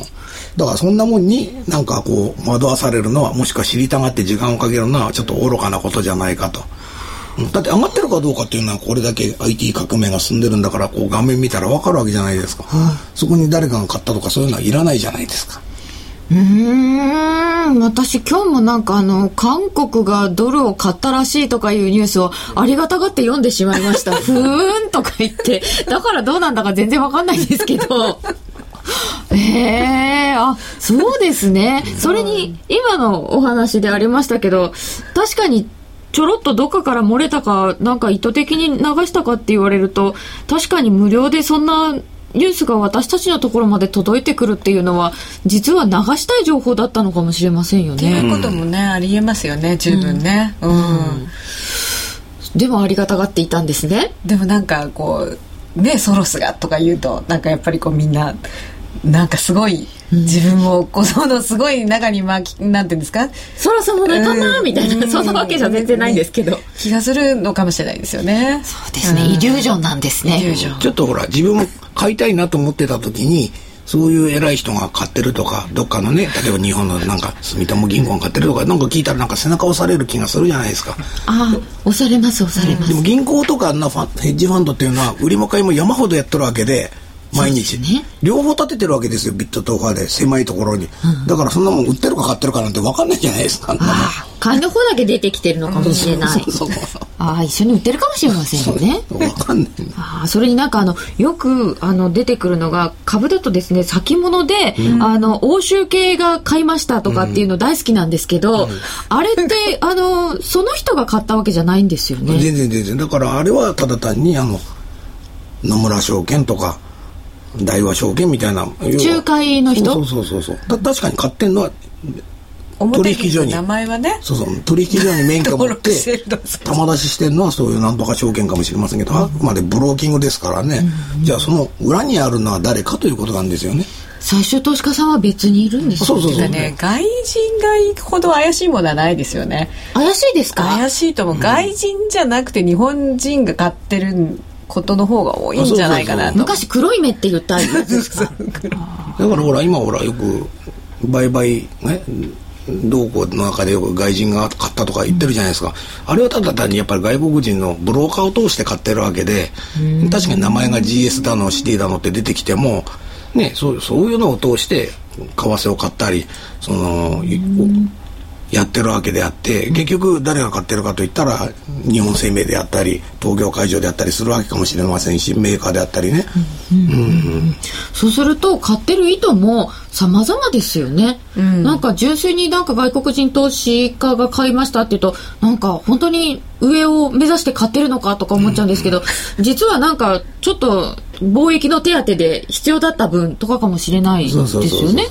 だからそんなもんになんかこう惑わされるのは、もしくは知りたがって時間をかけるのはちょっと愚かなことじゃないかと。だって上がってるかどうかっていうのはこれだけ IT 革命が進んでるんだから、こう画面見たら分かるわけじゃないですか、はあ、そこに誰かが買ったとかそういうのはいらないじゃないですか。私今日もなんか韓国がドルを買ったらしいとかいうニュースをありがたがって読んでしまいましたふーんとか言って、だからどうなんだか全然分かんないんですけどあ、そうですね。それに今のお話でありましたけど、確かにちょろっとどっかから漏れたかなんか意図的に流したかって言われると、確かに無料でそんなニュースが私たちのところまで届いてくるっていうのは、実は流したい情報だったのかもしれませんよね。っていうこともね、ありえますよね、十分ね、うん、でもありがたがっていたんですね。でもなんかこうね、ソロスがとか言うとなんかやっぱりこうみんななんかすごい自分をこのすごい中に巻きなんていうんですか、そろそろ仲間みたいな、そんなわけじゃ全然ないんですけど、気がするのかもしれないですよね。そうですね、イリュージョンなんですね。イリュージョン、ちょっとほら自分も買いたいなと思ってた時にそういう偉い人が買ってるとか、どっかのね、例えば日本のなんか住友銀行が買ってるとかなんか聞いたらなんか背中押される気がするじゃないですか。ああ、押されます押されます。でも銀行とかあんなヘッジファンドっていうのは売りも買いも山ほどやっとるわけで、毎日、ね、両方立ててるわけですよ、ビットとファーで狭いところに、うん、だからそんなもん売ってるか買ってるかなんて分かんないじゃないですか。あ、買いの方だけ出てきてるのかもしれない。ああ、一緒に売ってるかもしれませんよね。分かんない。あ、それになんかよく出てくるのが株だとですね、先物で、うん、欧州系が買いましたとかっていうの大好きなんですけど、うん、あれってその人が買ったわけじゃないんですよね。全然全然。だからあれはただ単に野村証券とか大和証券みたいな仲介の人、そう確かに買ってんのは取引所に名前はね、そう取引所に免許持って玉出ししてんのはそういうなんとか証券かもしれませんけど、あくまでブローキングですからね、うん、じゃあその裏にあるのは誰かということなんですよね。最終投資家さんは別にいるんですよね。そうね、外人が行くほど怪しいものはないですよね。怪しいですか？怪しいと思う、うん、外人じゃなくて日本人が買ってることの方が多いんじゃないかなと。昔黒い目って言ったんですか。だからほら今ほらよく売買ね動向の中でよく外人が買ったとか言ってるじゃないですか、うん、あれはただ単にやっぱり外国人のブローカーを通して買ってるわけで、確かに名前が GS だの CT だのって出てきてもね、そういうのを通して為替を買ったりその、やってるわけであって、結局誰が買ってるかといったら日本生命であったり東京海上であったりするわけかもしれませんし、メーカーであったりね、そうすると買ってる意図も様々ですよね、うん、なんか純粋になんか外国人投資家が買いましたっていうとなんか本当に上を目指して買ってるのかとか思っちゃうんですけど、実はなんかちょっと貿易の手当で必要だった分とかかもしれないですよね。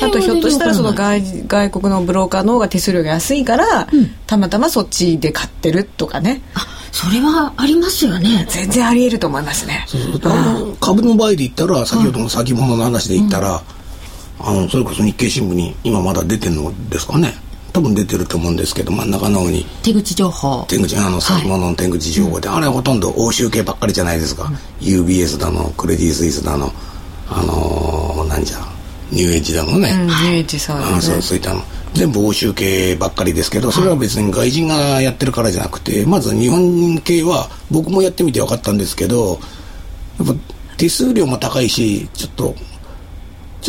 あとひょっとしたらその 外国のブローカーの方が手数料が安いから、うん、たまたまそっちで買ってるとかね。あ、それはありますよね。全然あり得ると思いますね。そう株の場合で言ったら先ほどの先物の話で言ったら、それこそ日経新聞に今まだ出てるのですかね、多分出てると思うんですけど、真ん中の方に手口情報、先物の手口情報で、あれはほとんど欧州系ばっかりじゃないですか、UBS だのクレディスイスだのなんじゃニューエッジだのね、ニューエッジそうですね、そういったの全部欧州系ばっかりですけど、それは別に外人がやってるからじゃなくて、まず日本系は僕もやってみて分かったんですけど、やっぱ手数料も高いし、ちょ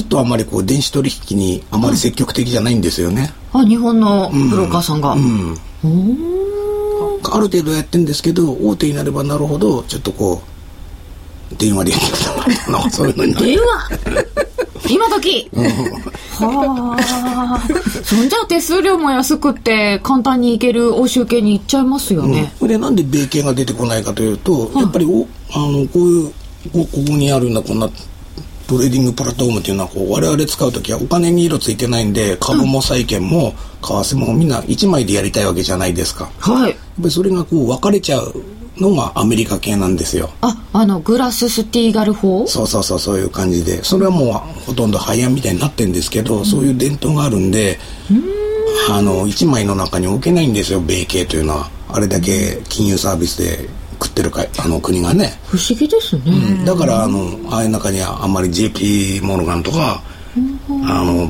っとあんまりこう電子取引にあまり積極的じゃないんですよね。あ、日本のブローカーさんが、ある程度やってるんですけど、大手になればなるほどちょっとこう電話でやってきたな、そういうのに電話今時、そんじゃ手数料も安くって簡単に行ける欧州系に行っちゃいますよね、でなんで米系が出てこないかというと、やっぱりこういうここにあるようなこんなトレーディングプラットフォームというのはこう我々使うときはお金に色ついてないんで、株も債券も為替もみんな一枚でやりたいわけじゃないですか、やっぱりそれがこう分かれちゃうのがアメリカ系なんですよ。グラス・スティーガル法、そういう感じで、それはもうほとんど廃案みたいになってるんですけど、そういう伝統があるんで、一枚の中に置けないんですよ、米系というのは。あれだけ金融サービスで食ってるか国がね、不思議ですね、だからああいう中にはあんまり JP モルガンとか、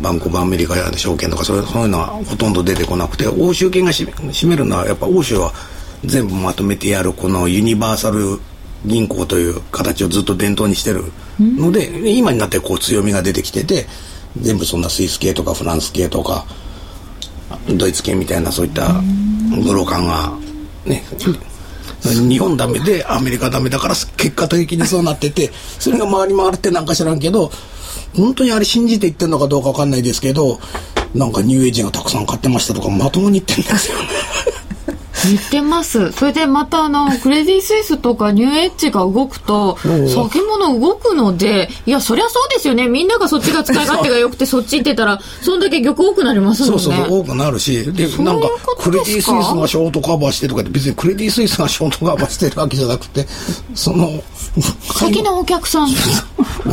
バンコブアメリカや証券とかそういうのはほとんど出てこなくて、欧州系が占めるのは、やっぱ欧州は全部まとめてやるこのユニバーサル銀行という形をずっと伝統にしてるので、今になってこう強みが出てきてて、全部そんなスイス系とかフランス系とかドイツ系みたいなそういったブローカーがね、日本ダメでアメリカダメだから結果的にそうなってて、それが回り回ってなんか知らんけど、本当にあれ信じて言ってるのかどうか分かんないですけど、なんかニューエイジがたくさん買ってましたとかまともに言ってるんですよね似てます。それでまたクレディ・スイスとかニューエッジが動くと先物動くので、いやそりゃそうですよね。みんながそっちが使い勝手が良くてそっち行ってたらそんだけ玉多くなりますもんね。そうそうそう多くなるし、でなんかクレディ・スイスがショートカバーしてとかって別にクレディ・スイスがショートカバーしてるわけじゃなくて、その先のお客さん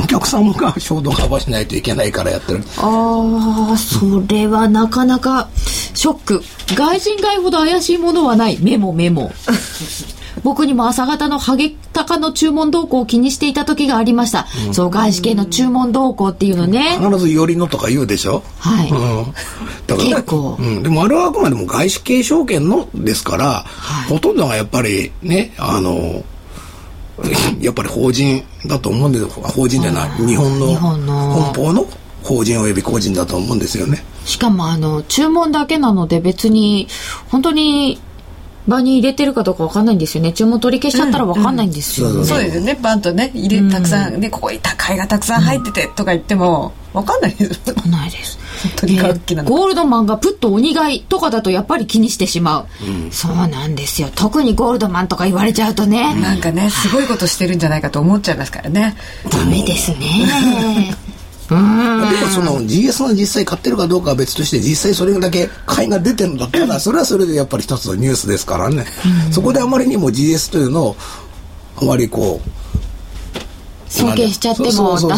お客さんがショートカバーしないといけないからやってる。ああ、それはなかなかショック。外人買いほど怪しいものはない。メモ僕にも朝方のハゲタカの注文動向を気にしていた時がありました、うん、そう外資系の注文動向っていうのね、必ず寄りのとか言うでしょ、はい、だから結構、でもあれはあくまでも外資系証券のですから、はい、ほとんどがやっぱりねやっぱり法人だと思うんですよ。法人じゃない日本の本邦の法人および個人だと思うんですよね。しかも注文だけなので別に本当に場に入れてるかどうか分かんないんですよね。注文取り消しちゃったら分かんないんですよね、そうですよね。バンとね入れたくさん、ね、ここに高いがたくさん入っててとか言っても分かんないです分かんないです本当に楽器なの、ゴールドマンがプッと鬼買いとかだとやっぱり気にしてしまう、そうなんですよ。特にゴールドマンとか言われちゃうとね、なんかねすごいことしてるんじゃないかと思っちゃいますからね。ダメですねでもその GS が実際買ってるかどうかは別として、実際それだけ買いが出てるんだったらそれはそれでやっぱり一つのニュースですからね、そこであまりにも GS というのをあまりこう尊敬しちゃってもそう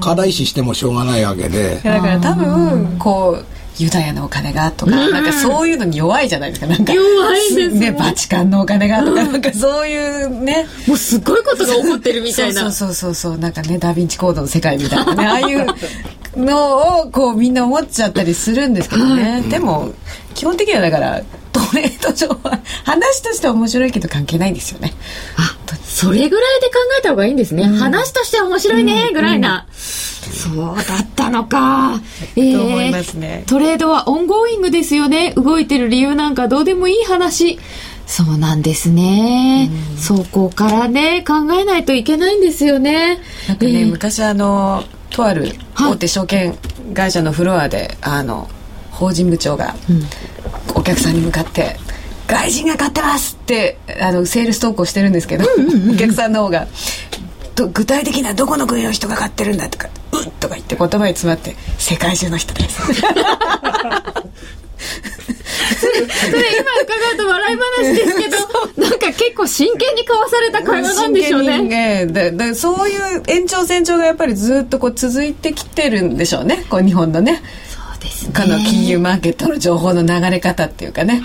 課題視してもしょうがないわけでだから多分こうユダヤのお金がとか、なんかそういうのに弱いじゃないですか。なんか弱いですね。バチカンのお金がとか、なんかそういうね、もうすごいことが起こってるみたいな。そうなんかねダヴィンチコードの世界みたいなねああいうのをこうみんな思っちゃったりするんですけどね。でも基本的にはだからトレード上は話としては面白いけど関係ないんですよね。あ、それぐらいで考えた方がいいんですね。話としては面白いねぐらいな。そうだったのかと思いますね。トレードはオンゴーイングですよね。動いてる理由なんかどうでもいい話。そうなんですね、そこからね考えないといけないんですよね。なんかね、昔とある大手証券会社のフロアで法人部長がお客さんに向かって、外人が買ってますってセールストークをしてるんですけど、お客さんの方が具体的などこの国の人が買ってるんだとかとか言って言葉に詰まって世界中の人ですそれ今伺うと笑い話ですけどなんか結構真剣に交わされた会話なんでしょうね。真剣にだそういう延長がやっぱりずっとこう続いてきてるんでしょうね。こう日本のねそうですねの金融マーケットの情報の流れ方っていうかね、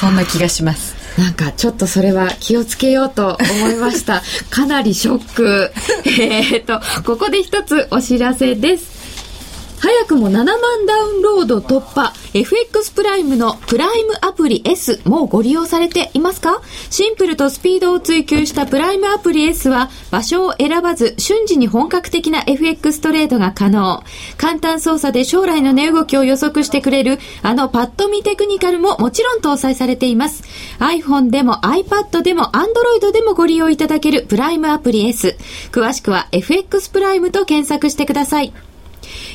そんな気がします。なんかちょっとそれは気をつけようと思いましたかなりショックここで一つお知らせです。早くも7万ダウンロード突破 FX プライムのプライムアプリ S もうご利用されていますか？シンプルとスピードを追求したプライムアプリ S は場所を選ばず瞬時に本格的な FX トレードが可能。簡単操作で将来の値動きを予測してくれるパッと見テクニカルももちろん搭載されています。 iPhone でも iPad でも Android でもご利用いただけるプライムアプリ S、 詳しくは FX プライムと検索してください。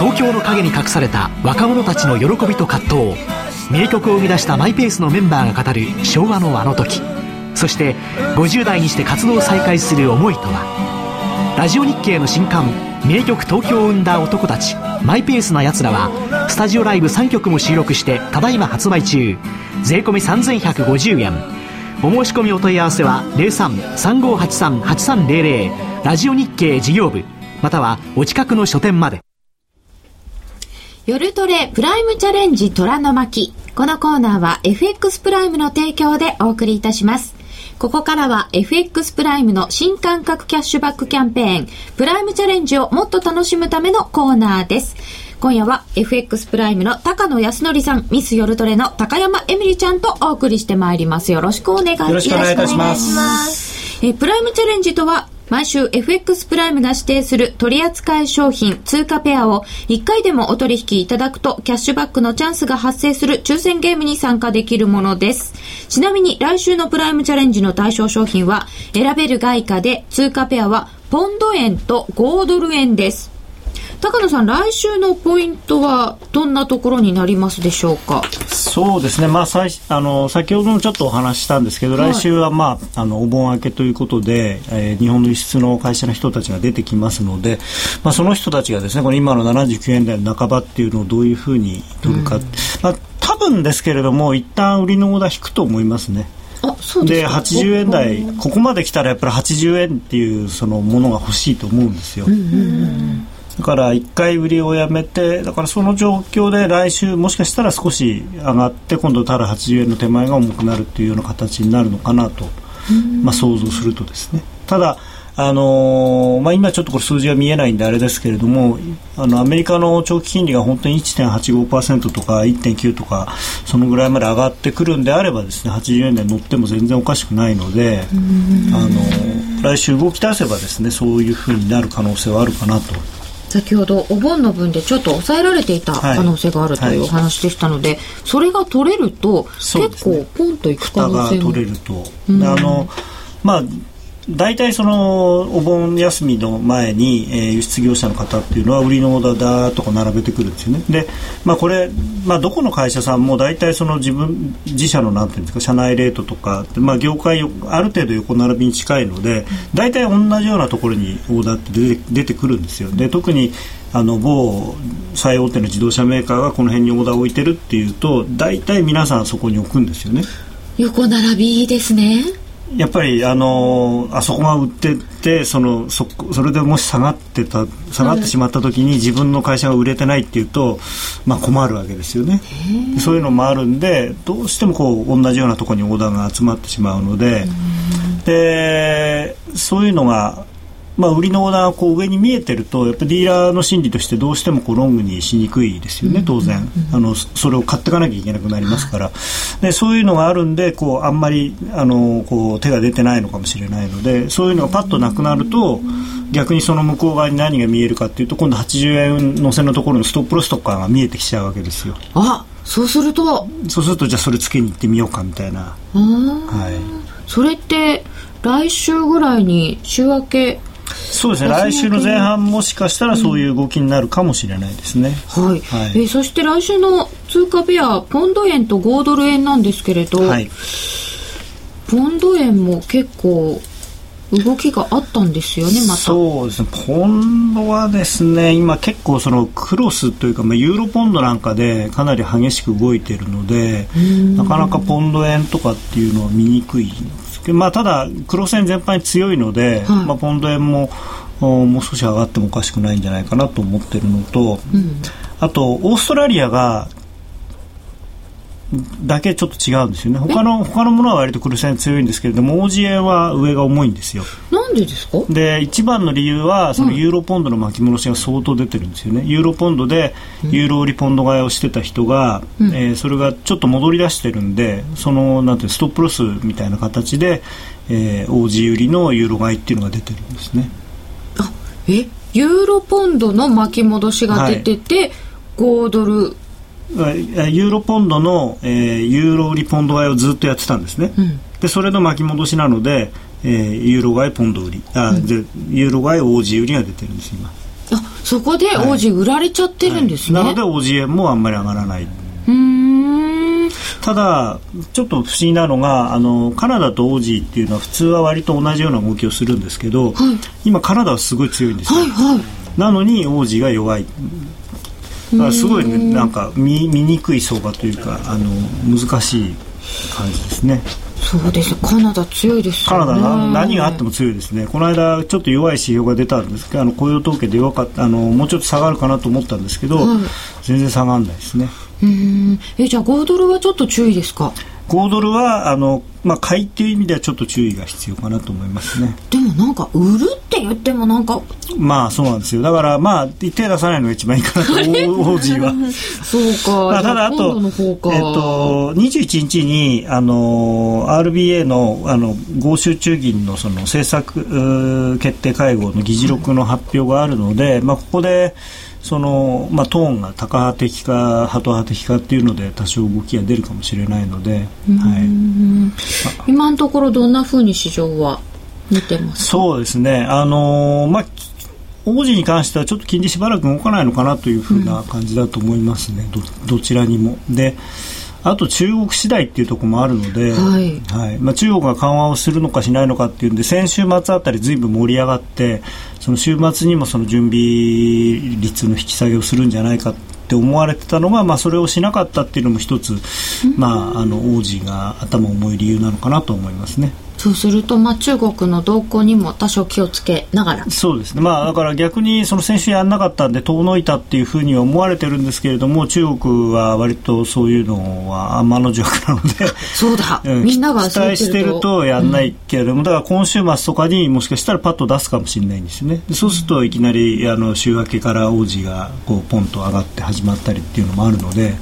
東京の影に隠された若者たちの喜びと葛藤、名曲を生み出したマイペースのメンバーが語る昭和のあの時、そして50代にして活動を再開する思いとは。ラジオ日経の新刊名曲東京を生んだ男たちマイペースなやつらはスタジオライブ3曲も収録してただいま発売中。税込み3150円。お申し込みお問い合わせは 03-3583-8300 ラジオ日経事業部またはお近くの書店まで。夜トレプライムチャレンジ虎の巻。このコーナーは FX プライムの提供でお送りいたします。ここからは FX プライムの新感覚キャッシュバックキャンペーンプライムチャレンジをもっと楽しむためのコーナーです。今夜は FX プライムの高野康則さん、ミス夜トレの高山エミリちゃんとお送りしてまいります。よろしくお願いいたします。プライムチャレンジとは毎週 FX プライムが指定する取扱商品通貨ペアを1回でもお取引いただくとキャッシュバックのチャンスが発生する抽選ゲームに参加できるものです。ちなみに来週のプライムチャレンジの対象商品は選べる外貨で通貨ペアはポンド円と豪ドル円です。高野さん、来週のポイントはどんなところになりますでしょうか。そうですね、先ほどもちょっとお話ししたんですけど、はい、来週は、お盆明けということで、日本の輸出の会社の人たちが出てきますので、その人たちがですねこの今の79円台の半ばっていうのをどういうふうに取るか、多分ですけれども一旦売りのオーダー引くと思いますね。で80円台ここまで来たらやっぱり80円っていうそのものが欲しいと思うんですよ。だから1回売りをやめて、だからその状況で来週もしかしたら少し上がって今度ただ80円の手前が重くなるというような形になるのかなと、想像するとですね。ただ今ちょっとこれ数字が見えないんであれですけれども、アメリカの長期金利が本当に 1.85% とか 1.9 とかそのぐらいまで上がってくるんであればですね80円台乗っても全然おかしくないので、来週動き出せばですねそういうふうになる可能性はあるかなと。先ほどお盆の分でちょっと抑えられていた可能性があるというお話でしたので、それが取れると結構ポンといく可能性も、ね、蓋が取れると、大体そのお盆休みの前に、輸出業者の方っていうのは売りのオーダーだーとか並べてくるんですよね。で、これ、どこの会社さんも大体その自社のなんていうんですか社内レートとか、業界ある程度横並びに近いので大体同じようなところにオーダーって出てくるんですよ。で、特に某最大手の自動車メーカーがこの辺にオーダーを置いてるっていうと大体皆さんそこに置くんですよね。横並びですね。やっぱりあそこが売っててそれでもし下がってしまった時に自分の会社が売れてないっていうと、困るわけですよね。そういうのもあるんでどうしてもこう同じようなところにオーダーが集まってしまうので、でそういうのが、売りのオーダーがこう上に見えてるとやっぱりディーラーの心理としてどうしてもこうロングにしにくいですよね。当然それを買っていかなきゃいけなくなりますから。でそういうのがあるんでこうあんまり手が出てないのかもしれないので、そういうのがパッとなくなると逆にその向こう側に何が見えるかっていうと今度80円乗せのところのストップロスとかが見えてきちゃうわけですよ。そうするとじゃあそれつけに行ってみようかみたいな。それって来週ぐらいに週明け。そうですね、来週の前半もしかしたらそういう動きになるかもしれないですね。そして来週の通貨ペアポンド円と豪ドル円なんですけれど、ポンド円も結構動きがあったんですよね。そうですね、ポンドはですね今結構そのクロスというか、ユーロポンドなんかでかなり激しく動いているのでなかなかポンド円とかっていうのは見にくい。ただ黒線全般に強いので、ポンド円ももう少し上がってもおかしくないんじゃないかなと思ってるのと、あとオーストラリアがだけちょっと違うんですよね。他のものは割と黒線強いんですけれども、オージー円は上が重いんですよ。なんでですか？で一番の理由はそのユーロポンドの巻き戻しが相当出てるんですよね。ユーロポンドでユーロ売りポンド買いをしてた人が、それがちょっと戻り出してるんで、そのなんてストップロスみたいな形で、オージー売りのユーロ買いっていうのが出てるんですね。ユーロポンドの巻き戻しが出てて、5ドルユーロポンドの、ユーロ売りポンド買いをずっとやってたんですね。でそれの巻き戻しなので、ユーロ買いポンド売りでユーロ買いオージー売りが出てるんです今。そこでオージー売られちゃってるんですね。なのでオージー円もあんまり上がらない。ただちょっと不思議なのがカナダとオージーっていうのは普通は割と同じような動きをするんですけど、今カナダはすごい強いんですよ。なのにオージーが弱い。すごい、見にくい相場というか難しい感じですね。そうです。カナダ強いですよね。カナダが何があっても強いですね。この間ちょっと弱い指標が出たんですけど、雇用統計で弱かったもうちょっと下がるかなと思ったんですけど、はい、全然下がらないですね。じゃあ5ドルはちょっと注意ですか。5ドルは買いという意味ではちょっと注意が必要かなと思いますね。でもなんか売るって言ってもなんかまあそうなんですよ。だからまあ手出さないのが一番いいかなとオージーはそうか、まあ、ただあと、21日にRBA の豪州中銀のその政策決定会合の議事録の発表があるので、まあここでそのトーンが高派的かハト派的かっていうので多少動きが出るかもしれないので、はい、今のところどんな風に市場は見てますか。そうですね、王子に関してはちょっと金利しばらく動かないのかなという風な感じだと思いますね、どちらにも。であと中国次第っていうところもあるので、はいはい中国が緩和をするのかしないのかっていうんで先週末あたりずいぶん盛り上がってその週末にもその準備率の引き下げをするんじゃないかって思われてたのが、まあ、それをしなかったっていうのも一つ、王子が頭重い理由なのかなと思いますね。そうすると、中国の動向にも多少気をつけながら。そうですね、だから逆にその先週やんなかったんで遠のいたっていうふうには思われてるんですけれども、中国は割とそういうのは天の弱なのでそうだ、みんなが期待してるとやんないけれども、だから今週末とかにもしかしたらパッと出すかもしれないんですよね。でそうするといきなり週明けから王子がこうポンと上がって始まったりっていうのもあるので、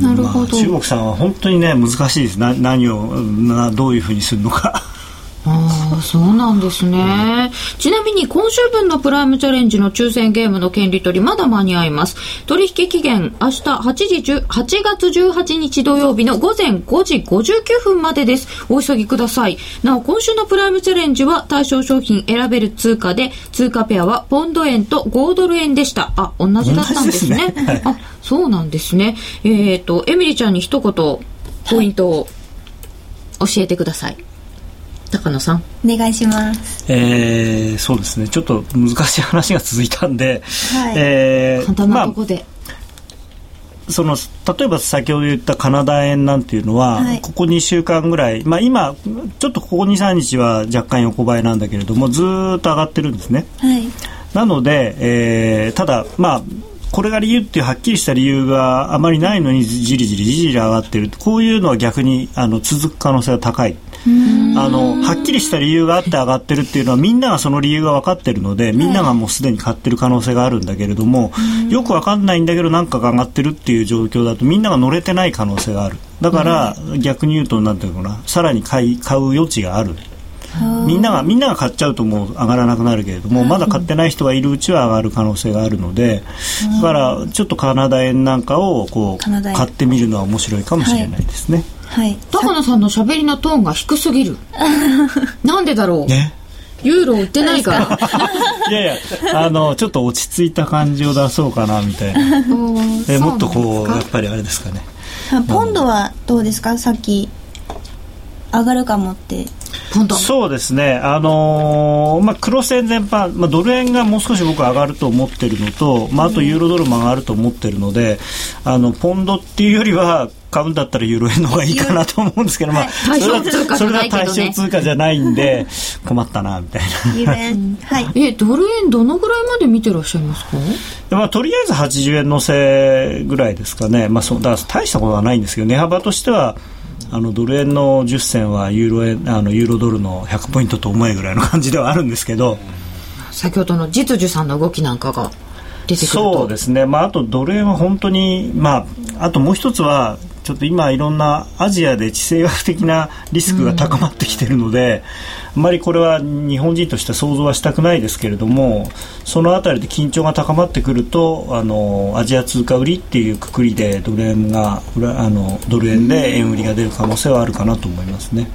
なるほど。中国さんは本当にね難しいです。どういうふうにするのかそうなんですね、ちなみに今週分のプライムチャレンジの抽選ゲームの権利取りまだ間に合います。取引期限明日8月18日土曜日の午前5時59分までです。お急ぎください。なお今週のプライムチャレンジは対象商品選べる通貨で通貨ペアはポンド円と豪ドル円でした。あ、同じだったんですね。あ、そうなんですね。エミリちゃんに一言ポイントを教えてください。高野さんお願いします、そうですね、ちょっと難しい話が続いたんで、はい簡単なとこで、例えば先ほど言ったカナダ円なんていうのは、はい、ここ2週間ぐらい、今ちょっとここ 2,3 日は若干横ばいなんだけれどもずっと上がってるんですね、はい、なので、ただこれが理由っていうはっきりした理由があまりないのにじりじり上がってる。こういうのは逆に続く可能性が高い。はっきりした理由があって上がってるっていうのはみんながその理由が分かってるのでみんながもうすでに買ってる可能性があるんだけれども、よく分かんないんだけどなんかが上がってるっていう状況だとみんなが乗れてない可能性がある。だから逆に言うとなんていうのかな、さらに買う余地がある。みんなが買っちゃうともう上がらなくなるけれども、まだ買ってない人がいるうちは上がる可能性があるので、だからちょっとカナダ円なんかをこう買ってみるのは面白いかもしれないですね、はいはい、高野さんの喋りのトーンが低すぎるなんでだろうね。ユーロ売ってないからいやいやちょっと落ち着いた感じを出そうかなみたいなもっとこうやっぱりあれですかね。ポンドはどうですか。さっき上がるかもってそうですね、黒線全般、ドル円がもう少し僕上がると思ってるのと、あとユーロドルも上がると思ってるのでポンドっていうよりは買うんだったらユーロ円の方がいいかなと思うんですけど、それは対象通貨じゃないんで困ったなみたいなはい、ドル円どのぐらいまで見てらっしゃいますか。とりあえず80円乗せぐらいですかね、だから大したことはないんですけど値幅としてはドル円の10銭はユーロドルの100ポイントと思えぐらいの感じではあるんですけど、先ほどの実需さんの動きなんかが出てくると。そうですね、あとドル円は本当に、あともう一つはちょっと今いろんなアジアで地政学的なリスクが高まってきているので、あまりこれは日本人としては想像はしたくないですけれども、そのあたりで緊張が高まってくるとアジア通貨売りっていうくくりでドル円で円売りが出る可能性はあるかなと思いますね、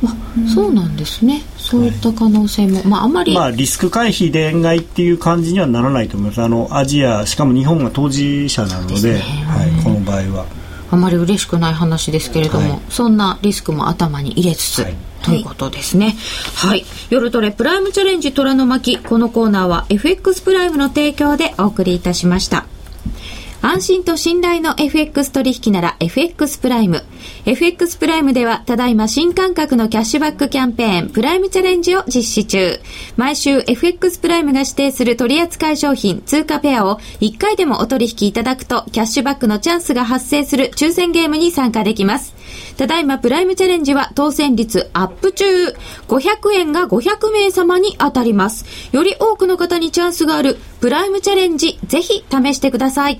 そうなんですね。そういった可能性も、あんまり、リスク回避で円買いっていう感じにはならないと思います。アジアしかも日本が当事者なので、この場合はあまり嬉しくない話ですけれども、そんなリスクも頭に入れつつ、ということですね。はい、夜トレプライムチャレンジ虎の巻、このコーナーは FX プライムの提供でお送りいたしました。安心と信頼の FX 取引なら FX プライム。 FX プライムではただいま新感覚のキャッシュバックキャンペーンプライムチャレンジを実施中。毎週 FX プライムが指定する取扱い商品通貨ペアを1回でもお取引いただくとキャッシュバックのチャンスが発生する抽選ゲームに参加できます。ただいまプライムチャレンジは当選率アップ中。500円が500名様に当たります。より多くの方にチャンスがあるプライムチャレンジ、ぜひ試してください。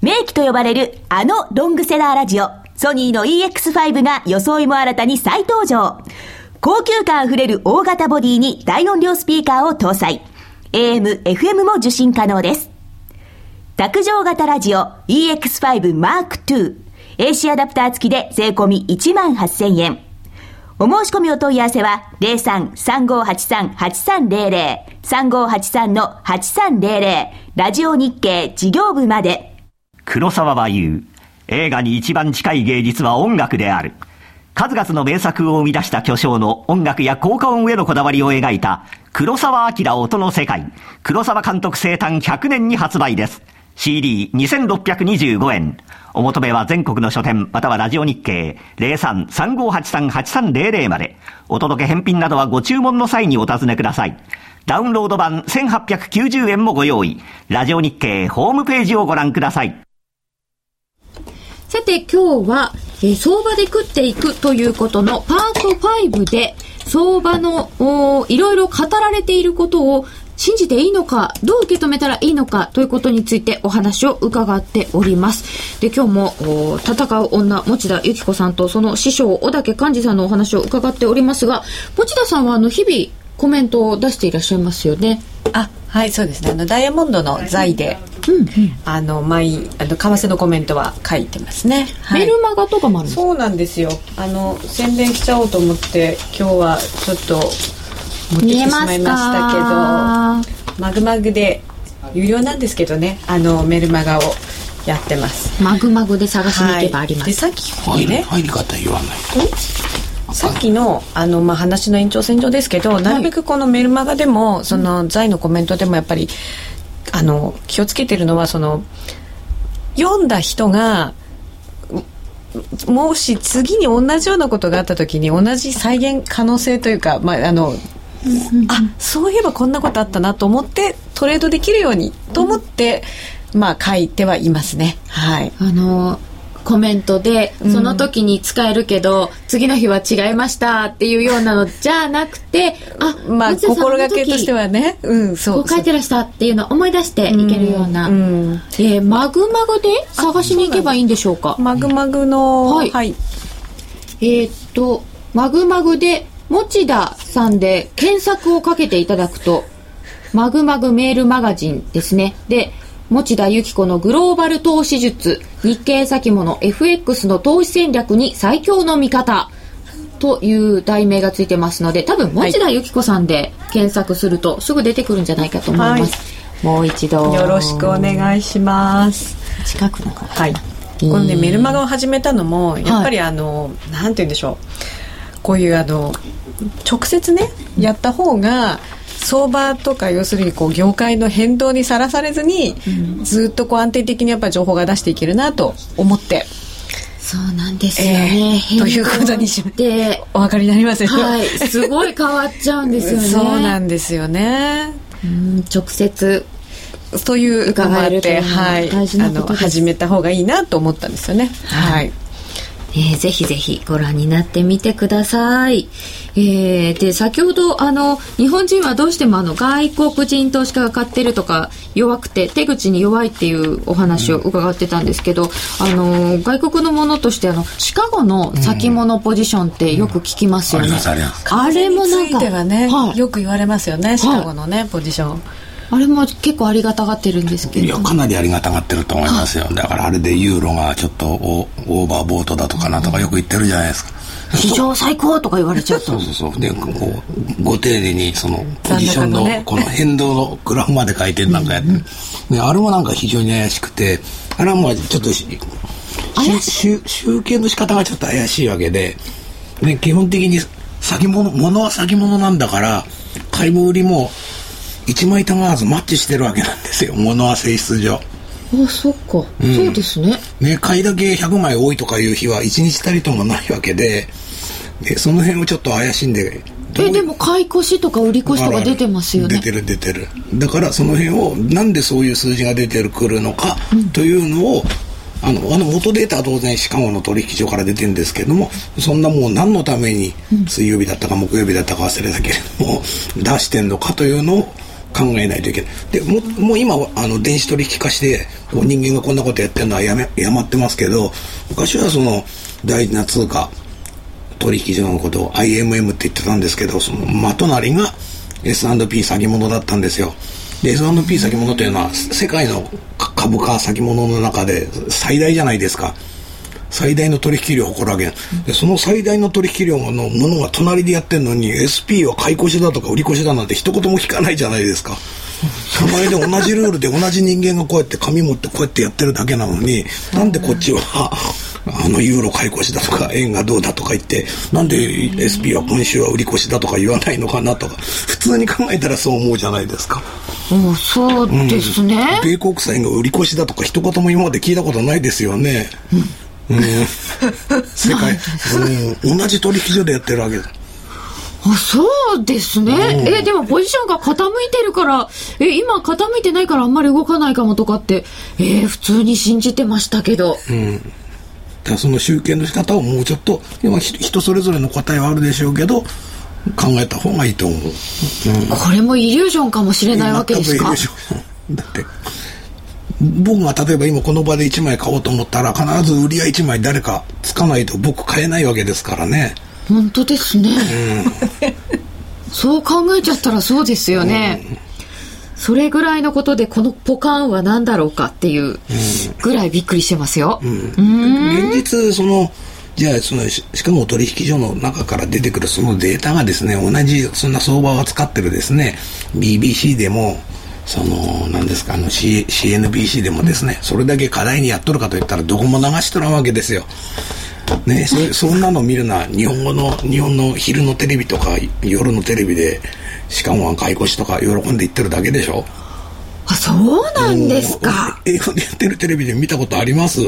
名機と呼ばれるあのロングセラーラジオ、ソニーの EX5 が装いも新たに再登場。高級感あふれる大型ボディに大音量スピーカーを搭載。 AM、FM も受信可能です。卓上型ラジオ EX5 Mark II AC アダプター付きで税込 18,000 円。お申し込みお問い合わせは 03-3583-8300 3583-8300 ラジオ日経事業部まで。黒沢は言う、映画に一番近い芸術は音楽である。数々の名作を生み出した巨匠の音楽や効果音へのこだわりを描いた黒沢明音の世界、黒沢監督生誕100年に発売です。CD2625 円。お求めは全国の書店またはラジオ日経 03-3583-8300 まで。お届け返品などはご注文の際にお尋ねください。ダウンロード版1890円もご用意。ラジオ日経ホームページをご覧ください。さて今日は、相場で食っていくということのパート5で相場のいろいろ語られていることを信じていいのか、どう受け止めたらいいのかということについてお話を伺っております。で今日も戦う女持田由紀子さんとその師匠小竹寛二さんのお話を伺っておりますが、持田さんは日々コメントを出していらっしゃいますよね。あ、はい、そうですね。ダイヤモンドの財で、うんうん、為替のコメントは書いてますね、はい、メルマガとかもあるんですか。そうなんですよ。宣伝しちゃおうと思って今日はちょっと持ってきてしまいましたけど、マグマグで有料なんですけどね、メルマガをやってます。マグマグで探しに行けばあります、はい、でさっきね入り方言わないとさっきの、話の延長線上ですけど、なるべくこのメルマガでもその財のコメントでもやっぱり気をつけてるのは、その読んだ人がもし次に同じようなことがあった時に同じ再現可能性というか、あ、そういえばこんなことあったなと思ってトレードできるようにと思って、書いてはいますね。はい、コメントでその時に使えるけど、次の日は違いましたっていうようなのじゃなくて、心がけとしてはね、そう書いてらしたっていうのを思い出していけるような、マグマグで探しに行けばいいんでしょうか。マグマグの、はい、マグマグで持田さんで検索をかけていただくとマグマグメールマガジンですね。で持田由紀子のグローバル投資術、日経先物 FX の投資戦略に最強の味方という題名がついてますので、多分持田由紀子さんで検索するとすぐ出てくるんじゃないかと思います、はい、もう一度よろしくお願いします。近くの方、はい、このねメルマガを始めたのもやっぱりなんて言うんでしょう、こういう直接ねやった方が相場とか、要するに業界の変動にさらされずに、ずっと安定的にやっぱり情報が出していけるなと思って。そうなんですよね、ということにしましてお分かりになりますよ、はい、すごい変わっちゃうんですよね。そうなんですよね、直接というのもあって、はい、始めた方がいいなと思ったんですよね。はい、はい、ぜひぜひご覧になってみてください。で先ほど日本人はどうしても外国人投資家が買ってるとか弱くて手口に弱いっていうお話を伺ってたんですけど、外国のものとしてシカゴの先物ポジションってよく聞きますよね、あれもなんか、ね、よく言われますよね、シカゴのね、ポジションあれも結構ありがたがってるんですけど、いやかなりありがたがってると思いますよ。だからあれでユーロがちょっとオーバーボートだとかなんとかよく言ってるじゃないですか。史上最高とか言われちゃうと。そうで、こうご丁寧にそのポジションのこの変動のグラフまで書いてなんかやってで、あれもなんか非常に怪しくて、あれはもうちょっと集計の仕方がちょっと怪しいわけで、ね、基本的に物は先物なんだから買いも売りも一枚たがわずマッチしてるわけなんですよ、物は性質上。あ、そっか、うん、そうですね。ね、買いだけ100枚多いとかいう日は1日たりともないわけで、でその辺をちょっと怪しんで、でも買い越しとか売り越しとか出てますよね。出てる。だからその辺をなんでそういう数字がくるのかというのを、うん、あの元データは当然シカゴの取引所から出てるんですけども、そんなもう何のために水曜日だったか木曜日だったか忘れたけれども、うん、出してんのかというのを考えないといけない。でもう今電子取引化して人間がこんなことやってるのはやまってますけど、昔はその大事な通貨取引所のことを IMM って言ってたんですけど、そのまとなりが S&P 先物だったんですよ。で S&P 先物というのは世界の株価先物の中で最大じゃないですか。最大の取引量を誇るわけで、その最大の取引量のものが隣でやってるのに SP は買い越しだとか売り越しだなんて一言も聞かないじゃないですか。隣で同じルールで同じ人間がこうやって紙持ってこうやってやってるだけなのに、なんでこっちはユーロ買い越しだとか円がどうだとか言って、なんで SP は今週は売り越しだとか言わないのかなとか、普通に考えたらそう思うじゃないですか。そうですね、うん、米国債が売り越しだとか一言も今まで聞いたことないですよね、うん、ね、世界、同じ取引所でやってるわけだ。あ、そうですね。でもポジションが傾いてるから今傾いてないからあんまり動かないかもとかって、普通に信じてましたけど、うん、だその集計の仕方をもうちょっと今人それぞれの答えはあるでしょうけど考えた方がいいと思う、うん、これもイリュージョンかもしれないわけですか。イリュージョンだって、僕が例えば今この場で1枚買おうと思ったら必ず売りは1枚誰かつかないと僕買えないわけですからね。本当ですね、うん、そう考えちゃったらそうですよね、うん、それぐらいのことでこのポカーンは何だろうかっていうぐらいびっくりしてますよ、うんうん、現実じゃあしかも取引所の中から出てくるそのデータがですね、同じそんな相場を扱ってるですね BBC でも何ですかCNBC でもですね、それだけ課題にやっとるかといったらどこも流しとらんわけですよ、ね、そんなの見るのは日本の昼のテレビとか夜のテレビでしかも買い越しとか喜んで言ってるだけでしょ。あ、そうなんですか。英語でやってるテレビで見たことあります？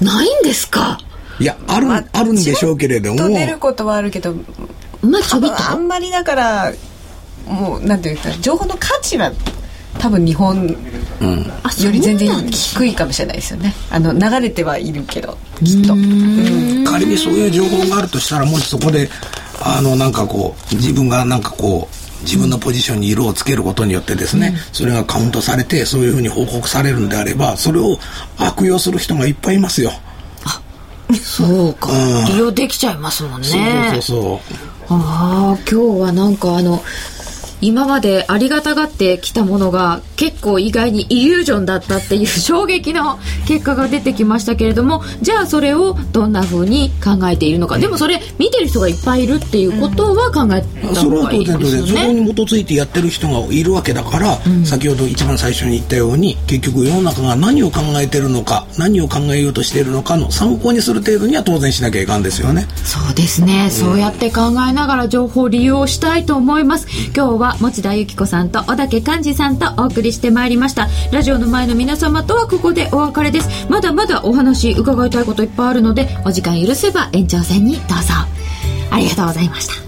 ないんですか。いや、あるんでしょうけれども、ちょっと出ることはあるけど、まあ、ちょびっとあんまりだからもうなんていうか情報の価値は多分日本より全然低いかもしれないですよね。流れてはいるけどきっと、うん、仮にそういう情報があるとしたら、もしそこでなんかこう自分がなんかこう自分のポジションに色をつけることによってですね、うん、それがカウントされてそういうふうに報告されるんであれば、それを悪用する人がいっぱいいますよ。あ、そうか、うん、利用できちゃいますもんね。そう。ああ、今日はなんか今までありがたがってきたものが結構意外にイリュージョンだったっていう衝撃の結果が出てきましたけれども、じゃあそれをどんな風に考えているのか、でもそれ見てる人がいっぱいいるっていうことは考えた方がいいですよね。それに基づいてやってる人がいるわけだから、うん、先ほど一番最初に言ったように結局世の中が何を考えてるのか、何を考えようとしているのかの参考にする程度には当然しなきゃいかんですよね。そうですね、うん、そうやって考えながら情報を利用したいと思います。今日は持田有紀子さんと小竹寛二さんとお送りしてまいりました。ラジオの前の皆様とはここでお別れです。まだまだお話伺いたいこといっぱいあるので、お時間許せば延長戦にどうぞ。ありがとうございました。